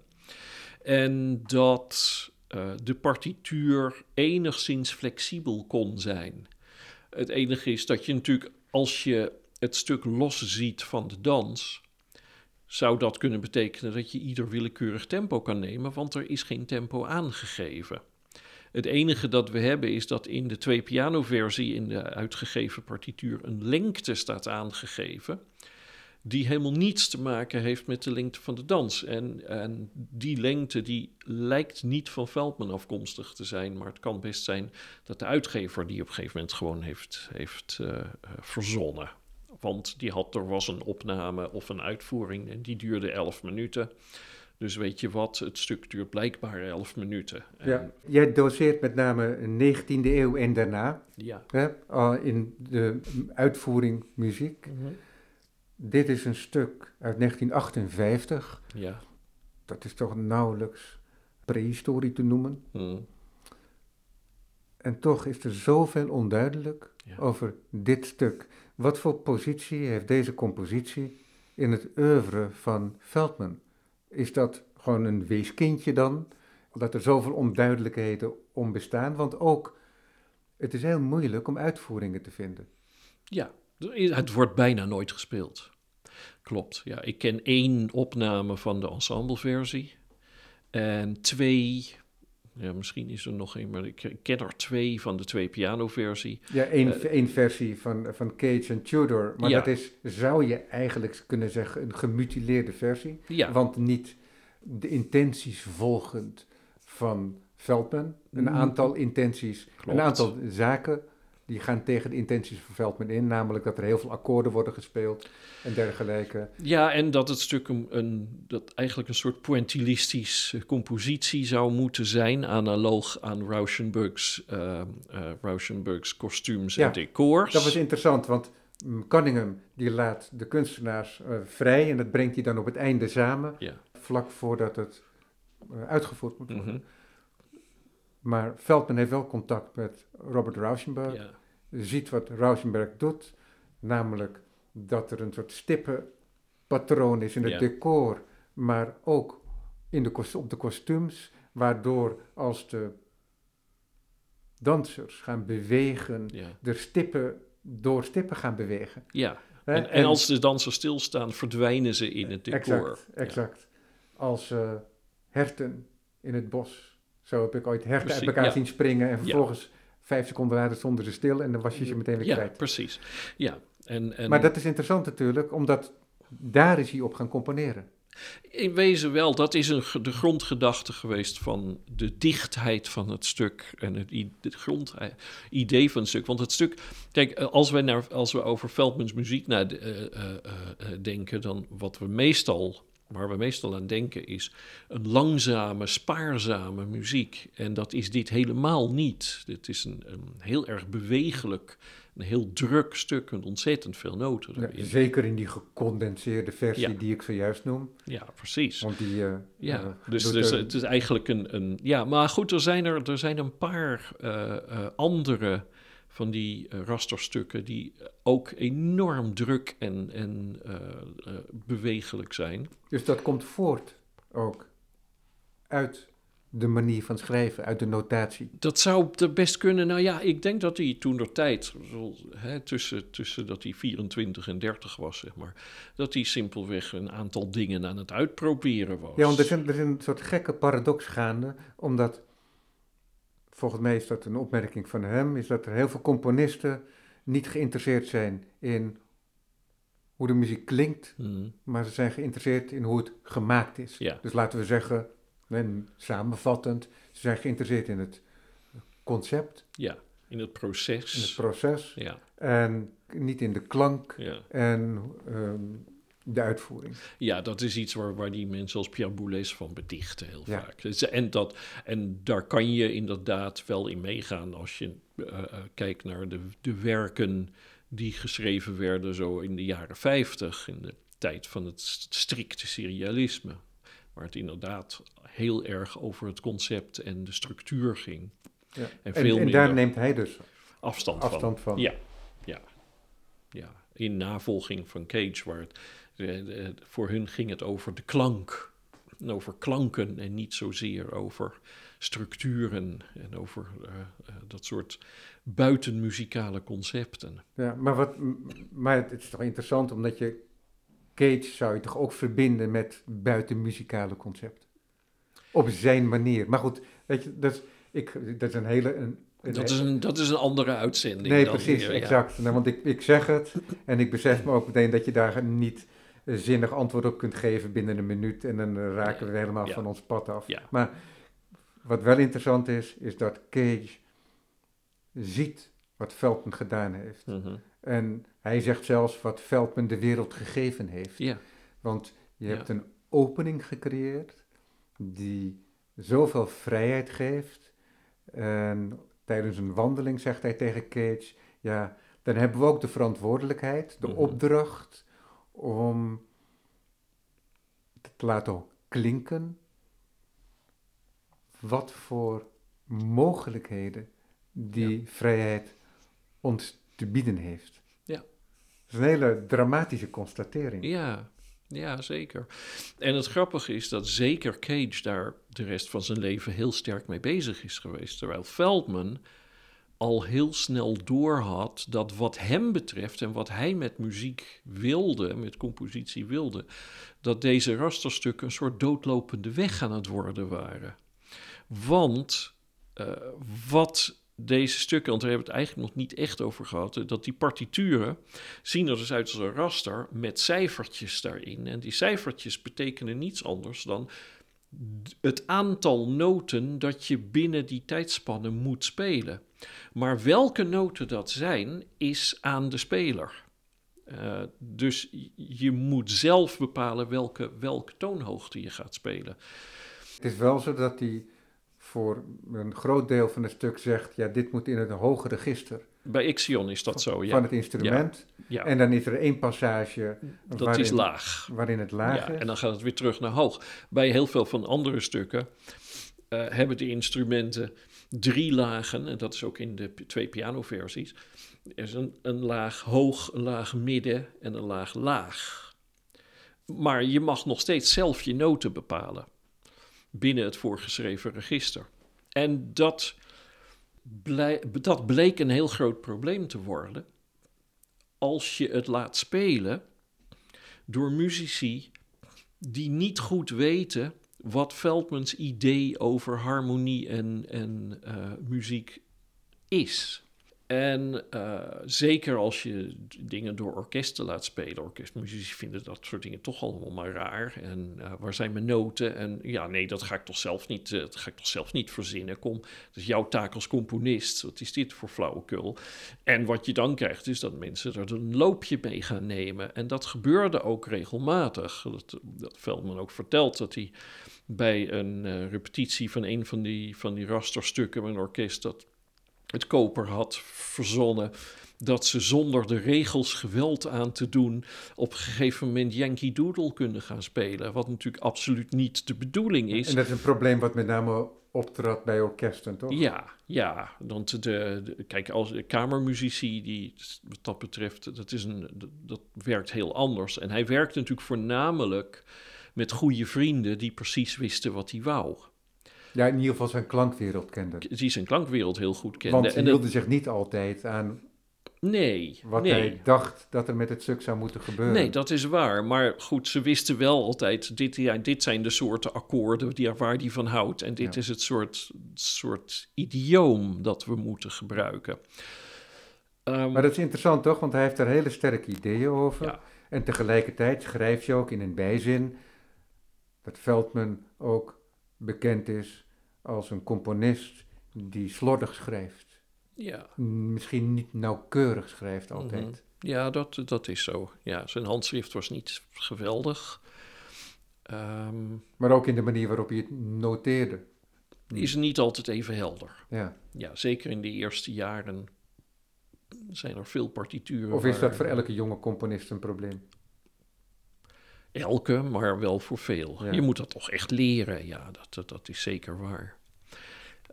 En dat Uh, de partituur enigszins flexibel kon zijn. Het enige is dat je natuurlijk, als je het stuk los ziet van de dans, zou dat kunnen betekenen dat je ieder willekeurig tempo kan nemen, want er is geen tempo aangegeven. Het enige dat we hebben is dat in de twee pianoversie in de uitgegeven partituur een lengte staat aangegeven, die helemaal niets te maken heeft met de lengte van de dans. En, en die lengte die lijkt niet van Feldman afkomstig te zijn, maar het kan best zijn dat de uitgever die op een gegeven moment gewoon heeft, heeft uh, verzonnen. Want die had, er was een opname of een uitvoering en die duurde elf minuten. Dus weet je wat, het stuk duurt blijkbaar elf minuten. En... Ja, jij doseert met name negentiende eeuw en daarna. Ja. Hè? In de uitvoering muziek. Mm-hmm. Dit is een stuk uit negentien achtenvijftig. Ja. Dat is toch nauwelijks prehistorie te noemen. Mm. En toch is er zoveel onduidelijk ja. over dit stuk. Wat voor positie heeft deze compositie in het oeuvre van Feldman? Is dat gewoon een weeskindje dan? Dat er zoveel onduidelijkheden om bestaan? Want ook, het is heel moeilijk om uitvoeringen te vinden. Ja, het wordt bijna nooit gespeeld. Klopt, ja. Ik ken één opname van de ensembleversie. En twee... Ja, misschien is er nog één, maar ik ken er twee van de twee pianoversie. Ja, één, uh, één versie van, van Cage en Tudor. Maar ja. dat is, zou je eigenlijk kunnen zeggen, een gemutileerde versie. Ja. Want niet de intenties volgend van Feldman. Een aantal intenties, Klopt. een aantal zaken die gaan tegen de intenties van Feldman in. Namelijk dat er heel veel akkoorden worden gespeeld en dergelijke. Ja, en dat het stuk een, een, dat eigenlijk een soort pointillistische compositie zou moeten zijn. Analoog aan Rauschenbergs, uh, uh, Rauschenbergs kostuums ja, en decors. Dat was interessant, want Cunningham die laat de kunstenaars uh, vrij. En dat brengt hij dan op het einde samen. Ja. Vlak voordat het uh, uitgevoerd moet worden. Mm-hmm. Maar Feldman heeft wel contact met Robert Rauschenberg. Ja. Ziet wat Rauschenberg doet. Namelijk dat er een soort stippenpatroon is in het ja. decor. Maar ook in de kost- op de kostuums. Waardoor als de dansers gaan bewegen. Ja. De stippen door stippen gaan bewegen. Ja. En, en, en als de dansers stilstaan verdwijnen ze in het decor. Exact. exact. Ja. Als uh, herten in het bos. Zo heb ik ooit herten uit elkaar ja. zien springen en vervolgens ja. vijf seconden later stonden ze stil en dan was je ze meteen weer ja, kwijt. Ja, precies. Ja, en, en... Maar dat is interessant natuurlijk, omdat daar is hij op gaan componeren. In wezen wel, dat is een, de grondgedachte geweest van de dichtheid van het stuk en het, het grondidee van het stuk. Want het stuk, kijk, als, wij naar, als we over Feldmans muziek nadenken, dan wat we meestal... Waar we meestal aan denken is een langzame, spaarzame muziek. En dat is dit helemaal niet. Dit is een, een heel erg bewegelijk, een heel druk stuk, en ontzettend veel noten erin. Ja, zeker in die gecondenseerde versie ja. die ik zojuist noem. Ja, precies. Want die... Uh, ja, uh, dus, dus er... het is eigenlijk een, een... Ja, maar goed, er zijn er, er zijn een paar uh, uh, andere... van die uh, rasterstukken die ook enorm druk en, en uh, uh, bewegelijk zijn. Dus dat komt voort ook uit de manier van schrijven, uit de notatie? Dat zou best kunnen. Nou ja, ik denk dat hij toentertijd, hè, tussen, tussen dat hij vierentwintig en dertig was, zeg maar... dat hij simpelweg een aantal dingen aan het uitproberen was. Ja, want er is een, er is een soort gekke paradox gaande, omdat... Volgens mij is dat een opmerking van hem, is dat er heel veel componisten niet geïnteresseerd zijn in hoe de muziek klinkt, mm. maar ze zijn geïnteresseerd in hoe het gemaakt is. Ja. Dus laten we zeggen, en samenvattend, ze zijn geïnteresseerd in het concept. Ja, in het proces. In het proces. Ja. En niet in de klank ja. en um, de uitvoering. Ja, dat is iets waar, waar die mensen als Pierre Boulez van bedichten heel ja. vaak. En, dat, en daar kan je inderdaad wel in meegaan als je uh, uh, kijkt naar de, de werken die geschreven werden zo in de jaren vijftig, in de tijd van het strikte serialisme, waar het inderdaad heel erg over het concept en de structuur ging. Ja. En, veel en, en daar neemt hij dus afstand, afstand van. van. Ja, ja, ja. In navolging van Cage, waar het, voor hun ging het over de klank. over klanken en niet zozeer over structuren en over uh, uh, dat soort buitenmuzikale concepten. Ja, maar, wat, maar het is toch interessant, omdat je Cage zou je toch ook verbinden met buitenmuzikale concepten? Op zijn manier. Maar goed, weet je, dat is, ik, dat is een hele... Een, een, dat, is een, dat is een andere uitzending. Nee, dan precies, hier, exact. Ja. Nou, want ik, ik zeg het en ik besef me ook meteen dat je daar niet zinnig antwoord op kunt geven binnen een minuut. En dan uh, raken we helemaal ja. van ons pad af. Ja. Maar wat wel interessant is, is dat Cage ziet wat Feldman gedaan heeft. Mm-hmm. En hij zegt zelfs wat Feldman de wereld gegeven heeft. Ja. Want je hebt ja. een opening gecreëerd die zoveel vrijheid geeft. En tijdens een wandeling zegt hij tegen Cage, ja, dan hebben we ook de verantwoordelijkheid, de mm-hmm. opdracht om te laten klinken wat voor mogelijkheden die ja. vrijheid ons te bieden heeft. Ja. Dat is een hele dramatische constatering. Ja, ja, zeker. En het grappige is dat zeker Cage daar de rest van zijn leven heel sterk mee bezig is geweest. Terwijl Feldman al heel snel doorhad dat wat hem betreft en wat hij met muziek wilde, met compositie wilde, dat deze rasterstukken een soort doodlopende weg aan het worden waren. Want uh, wat deze stukken, want daar hebben we het eigenlijk nog niet echt over gehad, dat die partituren zien er dus uit als een raster met cijfertjes daarin. En die cijfertjes betekenen niets anders dan het aantal noten dat je binnen die tijdspannen moet spelen. Maar welke noten dat zijn, is aan de speler. Uh, dus je moet zelf bepalen welke, welke toonhoogte je gaat spelen. Het is wel zo dat die voor een groot deel van het stuk zegt, ja, dit moet in het hoge register. Bij Ixion is dat zo, ja. Van het instrument. Ja. Ja. En dan is er één passage dat waarin, is laag. waarin het laag ja, is. En dan gaat het weer terug naar hoog. Bij heel veel van andere stukken uh, hebben de instrumenten drie lagen, en dat is ook in de p- twee pianoversies. Er is een, een laag hoog, een laag midden en een laag laag. Maar je mag nog steeds zelf je noten bepalen binnen het voorgeschreven register. En dat, blij, dat bleek een heel groot probleem te worden als je het laat spelen door muzici die niet goed weten wat Feldmans idee over harmonie en, en uh, muziek is. En uh, zeker als je dingen door orkesten laat spelen. Orkestmuzici vinden dat soort dingen toch allemaal maar raar. En uh, waar zijn mijn noten? En ja, nee, dat ga ik toch zelf niet, uh, dat ga ik toch zelf niet verzinnen. Kom, dat is jouw taak als componist. Wat is dit voor flauwekul? En wat je dan krijgt is dat mensen er een loopje mee gaan nemen. En dat gebeurde ook regelmatig. Dat, dat Feldman ook vertelt dat hij bij een uh, repetitie van een van die, van die rasterstukken met een orkest dat het koper had verzonnen dat ze zonder de regels geweld aan te doen op een gegeven moment Yankee Doodle kunnen gaan spelen. Wat natuurlijk absoluut niet de bedoeling is. En dat is een probleem wat met name optrad bij orkesten, toch? Ja, ja. Want de, de, kijk, als de kamermuzici, die, wat dat betreft, dat, is een, dat, dat werkt heel anders. En hij werkte natuurlijk voornamelijk met goede vrienden die precies wisten wat hij wou. Ja, in ieder geval zijn klankwereld kende. Die zijn klankwereld heel goed kende. Want hij wilde en, zich niet altijd aan nee, wat nee. hij dacht dat er met het stuk zou moeten gebeuren. Nee, dat is waar. Maar goed, ze wisten wel altijd, dit, ja, dit zijn de soorten akkoorden die, waar hij van houdt. En dit ja. is het soort, soort idioom dat we moeten gebruiken. Um, maar dat is interessant toch, want hij heeft daar hele sterke ideeën over. Ja. En tegelijkertijd schrijf je ook in een bijzin dat Feldman ook bekend is als een componist die slordig schrijft. Ja. Misschien niet nauwkeurig schrijft altijd. Mm-hmm. Ja, dat, dat is zo. Ja, zijn handschrift was niet geweldig. Um, maar ook in de manier waarop hij het noteerde. Is niet altijd even helder. Ja. Ja, zeker in de eerste jaren zijn er veel partituren. Of is dat voor elke jonge componist een probleem? Elke, maar wel voor veel. Ja. Je moet dat toch echt leren. Ja, dat, dat is zeker waar.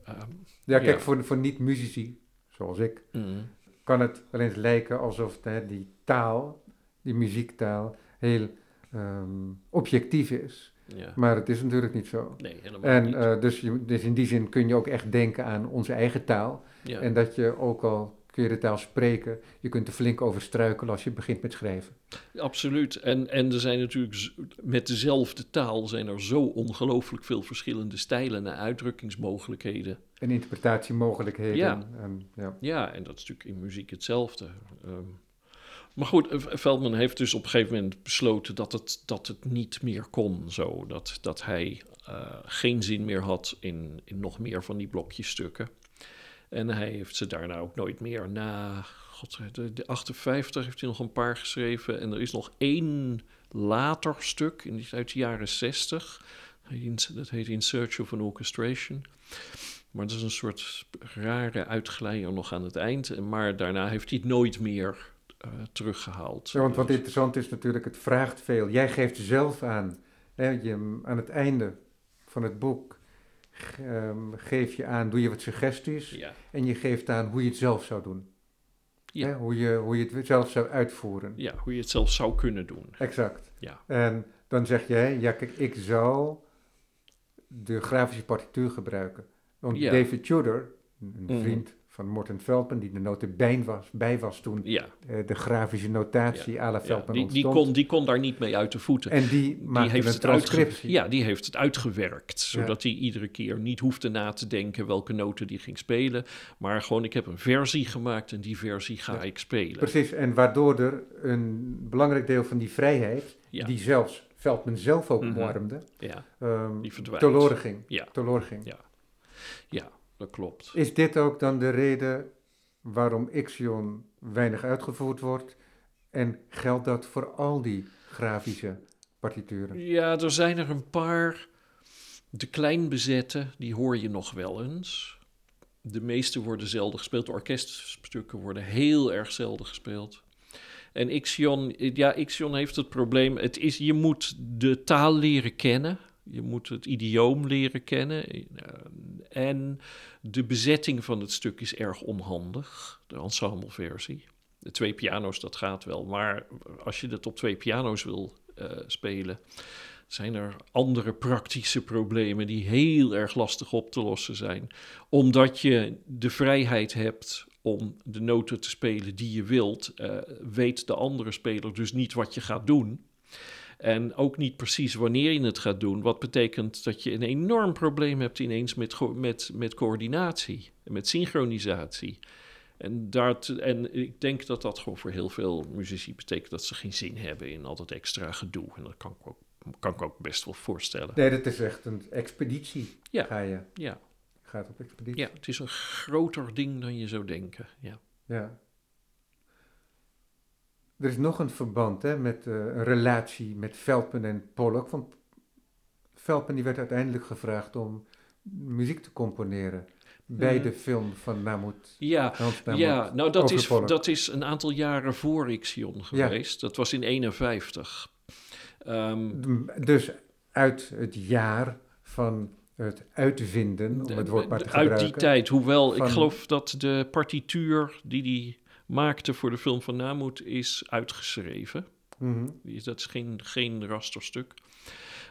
Um, ja, kijk, ja. voor, voor niet-muzici, zoals ik, mm. kan het wel eens lijken alsof hè, die taal, die muziektaal, heel um, objectief is. Ja. Maar het is natuurlijk niet zo. Nee, helemaal en, niet. Uh, dus, je, dus in die zin kun je ook echt denken aan onze eigen taal. Ja. En dat je ook al kun je de taal spreken, je kunt er flink over struikelen als je begint met schrijven. Absoluut. En, en er zijn natuurlijk z- met dezelfde taal zijn er zo ongelooflijk veel verschillende stijlen en uitdrukkingsmogelijkheden. En interpretatiemogelijkheden. Ja. En, ja. ja, en dat is natuurlijk in muziek hetzelfde. Um, Maar goed, Feldman heeft dus op een gegeven moment besloten dat het, dat het niet meer kon. Zo. Dat, dat hij uh, geen zin meer had in, in nog meer van die blokjesstukken. En hij heeft ze daarna ook nooit meer. Na God, de, de achtenvijftig heeft hij nog een paar geschreven. En er is nog één later stuk in, uit de jaren zestig. Dat heet In Search of an Orchestration. Maar dat is een soort rare uitglijder nog aan het eind. Maar daarna heeft hij het nooit meer Uh, teruggehaald. Ja, want wat interessant is natuurlijk, het vraagt veel. Jij geeft zelf aan, hè, je, aan het einde van het boek um, geef je aan, doe je wat suggesties ja. en je geeft aan hoe je het zelf zou doen. Ja. Hè, hoe, je, hoe je het zelf zou uitvoeren. Ja, hoe je het zelf zou kunnen doen. Exact. Ja. En dan zeg jij, ja kijk, ik zou de grafische partituur gebruiken. Want ja. David Tudor, een mm. vriend van Morton Feldman, die de notabijn was, bij was toen ja. uh, de grafische notatie ja. à la Feldman ja. die, die kon, die kon daar niet mee uit de voeten. En die, die heeft het transcriptie. Uitge- ja, die heeft het uitgewerkt, zodat hij ja. iedere keer niet hoefde na te denken welke noten die ging spelen, maar gewoon ik heb een versie gemaakt en die versie ga ja. ik spelen. Precies, en waardoor er een belangrijk deel van die vrijheid, ja. die zelfs Feldman zelf ook omarmde, mm-hmm. ja. um, die verdwijnt. Teloor ging. Ja. Teloor ging. Ja. ja. Dat klopt. Is dit ook dan de reden waarom Ixion weinig uitgevoerd wordt? En geldt dat voor al die grafische partituren? Ja, er zijn er een paar. De kleinbezette, die hoor je nog wel eens. De meeste worden zelden gespeeld. De orkeststukken worden heel erg zelden gespeeld. En Ixion, ja, Ixion heeft het probleem. Het is, je moet de taal leren kennen. Je moet het idioom leren kennen en de bezetting van het stuk is erg onhandig, de ensembleversie. De twee piano's, dat gaat wel, maar als je dat op twee piano's wil uh, spelen, zijn er andere praktische problemen die heel erg lastig op te lossen zijn. Omdat je de vrijheid hebt om de noten te spelen die je wilt, uh, weet de andere speler dus niet wat je gaat doen. En ook niet precies wanneer je het gaat doen. Wat betekent dat je een enorm probleem hebt ineens met, co- met, met coördinatie. Met synchronisatie. En, dat, en ik denk dat dat gewoon voor heel veel muzici betekent dat ze geen zin hebben in al dat extra gedoe. En dat kan ik ook, kan ik ook best wel voorstellen. Nee, dat is echt een expeditie. Ja. Ga je. Ja. Gaat op expeditie. Ja, het is een groter ding dan je zou denken. Ja. Ja. Er is nog een verband hè, met uh, een relatie met Feldman en Pollock. Want Feldman die werd uiteindelijk gevraagd om muziek te componeren bij uh, de film van Namuth. Ja, Namuth, ja nou, dat, is, dat is een aantal jaren voor Ixion geweest. Ja. Dat was in eenenvijftig. Um, dus uit het jaar van het uitvinden, om het woord maar te gebruiken. Uit die tijd, hoewel van, ik geloof dat de partituur die die maakte voor de film van Namuth is uitgeschreven. Mm-hmm. Dat is geen, geen rasterstuk.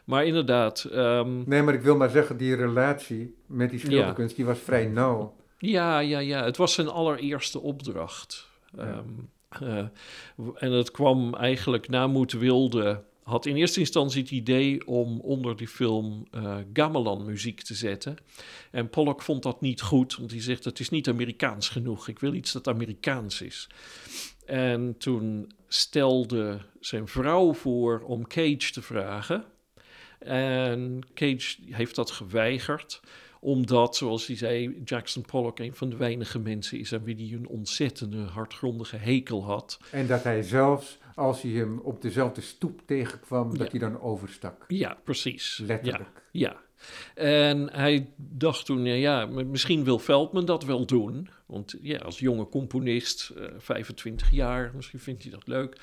Maar inderdaad. Um, nee, maar ik wil maar zeggen, die relatie met die schilderkunst, ja. die was vrij nauw. Ja, ja, ja. Het was zijn allereerste opdracht. Ja. Um, uh, en het kwam eigenlijk, Namuth wilde, had in eerste instantie het idee om onder die film uh, gamelan muziek te zetten. En Pollock vond dat niet goed, want hij zegt dat is niet Amerikaans genoeg. Ik wil iets dat Amerikaans is. En toen stelde zijn vrouw voor om Cage te vragen. En Cage heeft dat geweigerd, omdat, zoals hij zei, Jackson Pollock een van de weinige mensen is aan wie hij een ontzettende hardgrondige hekel had. En dat hij zelfs, als hij hem op dezelfde stoep tegenkwam, ja. dat hij dan overstak. Ja, precies. Letterlijk. Ja, ja. En hij dacht toen, ja, ja, misschien wil Feldman dat wel doen. Want ja, als jonge componist, uh, vijfentwintig jaar, misschien vindt hij dat leuk.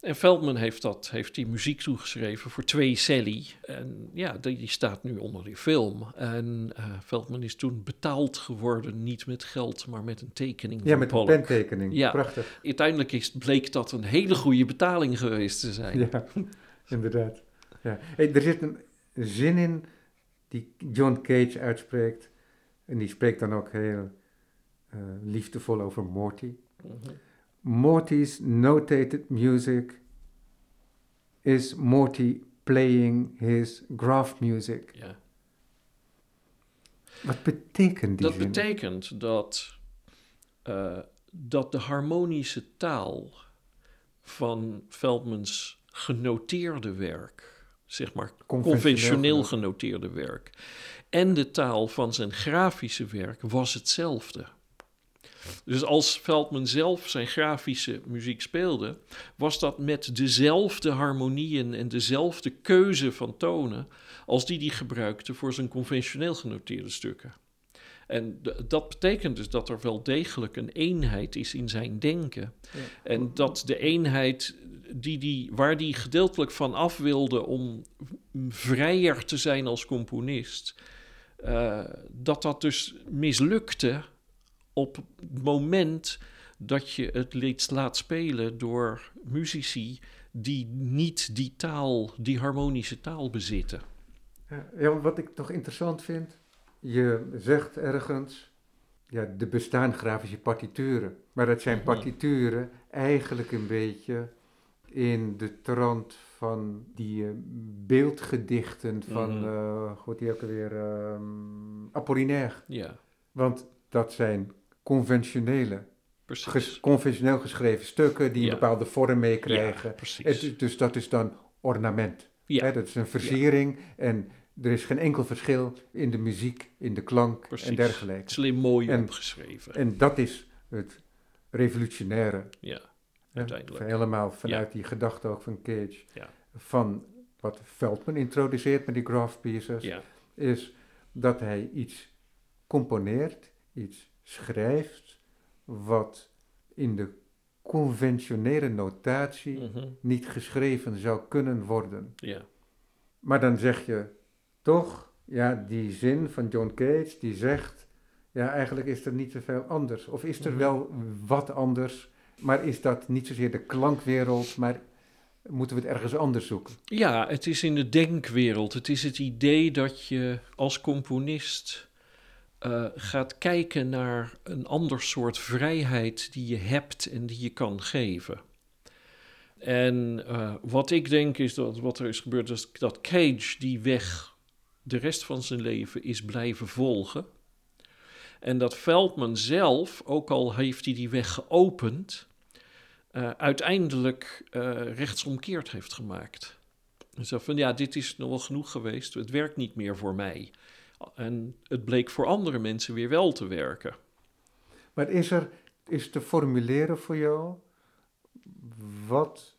En Feldman heeft, dat, heeft die muziek toegeschreven voor twee celli. En ja, die staat nu onder die film. En uh, Feldman is toen betaald geworden, niet met geld, maar met een tekening ja, van met Pollock. Een pentekening. Ja. Prachtig. Uiteindelijk is, bleek dat een hele goede betaling geweest te zijn. Ja, inderdaad. Ja. Hey, er zit een zin in die John Cage uitspreekt. En die spreekt dan ook heel uh, liefdevol over Morty. Mm-hmm. Morty's notated music is Morty playing his graph music. Ja. Wat betekent die dat zin? Dat betekent dat, uh, dat de harmonische taal van Feldmans genoteerde werk, zeg maar conventioneel, conventioneel genoteerde werk, en de taal van zijn grafische werk was hetzelfde. Dus als Feldman zelf zijn grafische muziek speelde, was dat met dezelfde harmonieën en dezelfde keuze van tonen als die die gebruikte voor zijn conventioneel genoteerde stukken. En d- dat betekent dus dat er wel degelijk een eenheid is in zijn denken. Ja. En dat de eenheid die die, waar hij gedeeltelijk van af wilde om vrijer te zijn als componist, uh, dat dat dus mislukte op het moment dat je het lied laat spelen door muzici die niet die taal, die harmonische taal bezitten. Ja, wat ik toch interessant vind, je zegt ergens, ja, er bestaan grafische partituren, maar dat zijn partituren eigenlijk een beetje in de trant van die uh, beeldgedichten van, mm-hmm. uh, goed, die ook alweer, um, Apollinaire. Ja. Want dat zijn conventionele, ges, conventioneel geschreven stukken die ja. een bepaalde vorm meekrijgen. Ja, en, dus dat is dan ornament. Ja. Hè, dat is een versiering ja. en er is geen enkel verschil in de muziek, in de klank precies. en dergelijke. Slim mooi en, opgeschreven. En dat is het revolutionaire. Ja, uiteindelijk. Hè, helemaal vanuit ja. die gedachte ook van Cage. Ja. Van wat Feldman introduceert met die graph pieces, ja. is dat hij iets componeert, iets schrijft wat in de conventionele notatie mm-hmm. niet geschreven zou kunnen worden. Ja. Maar dan zeg je toch, ja, die zin van John Cage die zegt, ja, eigenlijk is er niet zoveel anders. Of is er mm-hmm. wel wat anders, maar is dat niet zozeer de klankwereld, maar moeten we het ergens anders zoeken? Ja, het is in de denkwereld. Het is het idee dat je als componist Uh, gaat kijken naar een ander soort vrijheid die je hebt en die je kan geven. En uh, wat ik denk is dat wat er is gebeurd, is dat Cage die weg de rest van zijn leven is blijven volgen. En dat Feldman zelf, ook al heeft hij die weg geopend, uh, uiteindelijk uh, rechtsomkeerd heeft gemaakt. Zo van, ja, dit is nog wel genoeg geweest, het werkt niet meer voor mij. En het bleek voor andere mensen weer wel te werken. Maar is er, is te formuleren voor jou wat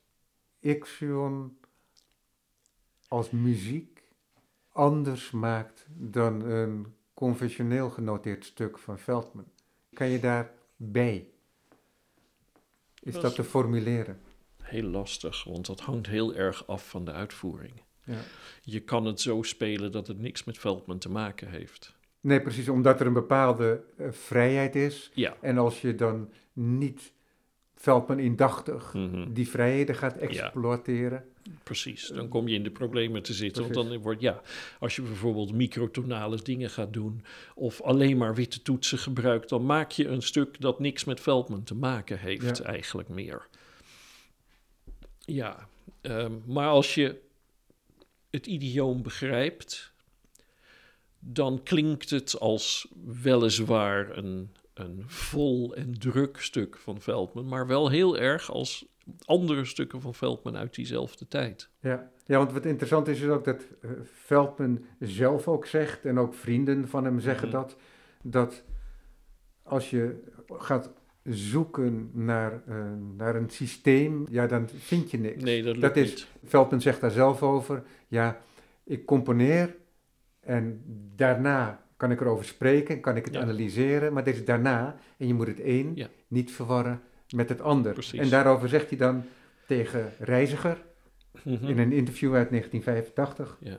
Ixion als muziek anders maakt dan een conventioneel genoteerd stuk van Feldman? Kan je daar bij? Is dat, dat te formuleren? Heel lastig, want dat hangt heel erg af van de uitvoering. Ja. Je kan het zo spelen dat het niks met Feldman te maken heeft. Nee, precies, omdat er een bepaalde uh, vrijheid is. Ja. En als je dan niet Feldman indachtig mm-hmm. die vrijheden gaat exploiteren. Ja. Precies, dan kom je in de problemen te zitten. Precies. Want dan wordt, ja, als je bijvoorbeeld microtonale dingen gaat doen of alleen maar witte toetsen gebruikt, dan maak je een stuk dat niks met Feldman te maken heeft, ja. eigenlijk meer. Ja, uh, maar als je het idioom begrijpt, dan klinkt het als weliswaar een, een vol en druk stuk van Feldman, maar wel heel erg als andere stukken van Feldman uit diezelfde tijd. Ja, ja, want wat interessant is, is ook dat uh, Feldman zelf ook zegt, en ook vrienden van hem zeggen mm-hmm. dat, dat als je gaat zoeken naar, uh, naar een systeem, ja, dan vind je niks. Nee, dat, dat is niet. Feldman zegt daar zelf over, ja, ik componeer en daarna kan ik erover spreken, kan ik het ja. analyseren, maar dit is daarna en je moet het een ja. niet verwarren met het ander. Precies. En daarover zegt hij dan tegen Reiziger mm-hmm. in een interview uit negentien vijfentachtig, yeah.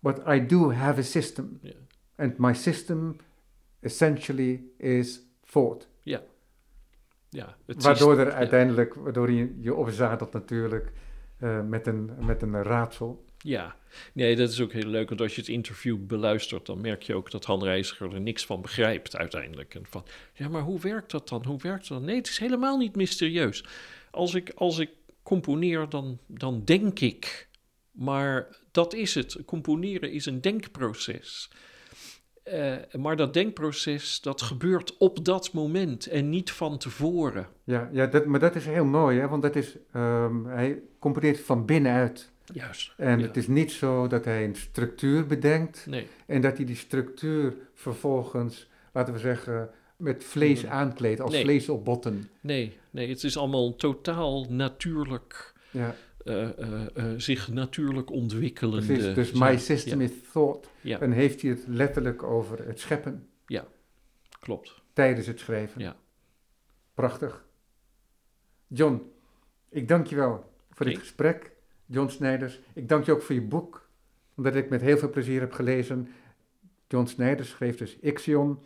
But I do have a system, yeah. and my system essentially is thought. Ja. Ja, het waardoor er uiteindelijk, ja. waardoor je je opzadelt natuurlijk uh, met, een, met een raadsel. Ja, nee, dat is ook heel leuk, want als je het interview beluistert, dan merk je ook dat Han Reiziger er niks van begrijpt uiteindelijk. En van, ja, maar hoe werkt dat dan? Hoe werkt dat? Nee, het is helemaal niet mysterieus. Als ik, als ik componeer, dan, dan denk ik. Maar dat is het. Componeren is een denkproces. Uh, maar dat denkproces, dat gebeurt op dat moment en niet van tevoren. Ja, ja dat, maar dat is heel mooi, hè? Want dat is, um, hij componeert van binnenuit. Juist. En ja. Het is niet zo dat hij een structuur bedenkt. Nee. En dat hij die structuur vervolgens, laten we zeggen, met vlees aankleedt, als nee. vlees op botten. Nee, nee, het is allemaal totaal natuurlijk. Ja. Uh, uh, uh, zich natuurlijk ontwikkelende... Precies, dus my system ja. is thought. Ja. En heeft hij het letterlijk over het scheppen. Ja, klopt. Tijdens het schrijven. Ja. Prachtig. John, ik dank je wel voor nee. dit gesprek. John Snijders, ik dank je ook voor je boek, omdat ik met heel veel plezier heb gelezen. John Snijders schreef dus Ixion,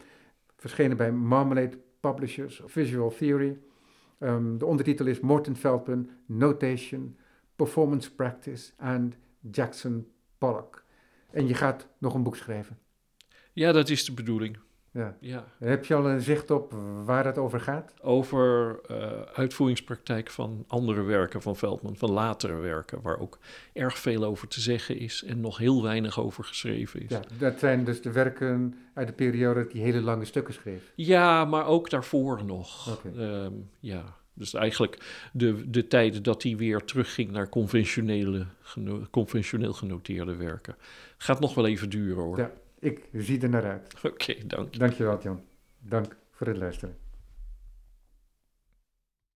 verschenen bij Marmalade Publishers of Visual Theory. Um, de ondertitel is Morton Feldman, Notation, Performance Practice en Jackson Pollock. En je gaat nog een boek schrijven. Ja, dat is de bedoeling. Ja. Ja. Heb je al een zicht op waar het over gaat? Over uh, uitvoeringspraktijk van andere werken van Feldman, van latere werken, waar ook erg veel over te zeggen is en nog heel weinig over geschreven is. Ja, dat zijn dus de werken uit de periode dat hij hele lange stukken schreef? Ja, maar ook daarvoor nog. Okay. Um, ja. Dus eigenlijk de, de tijden dat hij weer terugging naar conventionele, geno- conventioneel genoteerde werken. Gaat nog wel even duren hoor. Ja. Ik zie er naar uit. Oké, okay, dank je. Dank je wel, John. Dank voor het luisteren.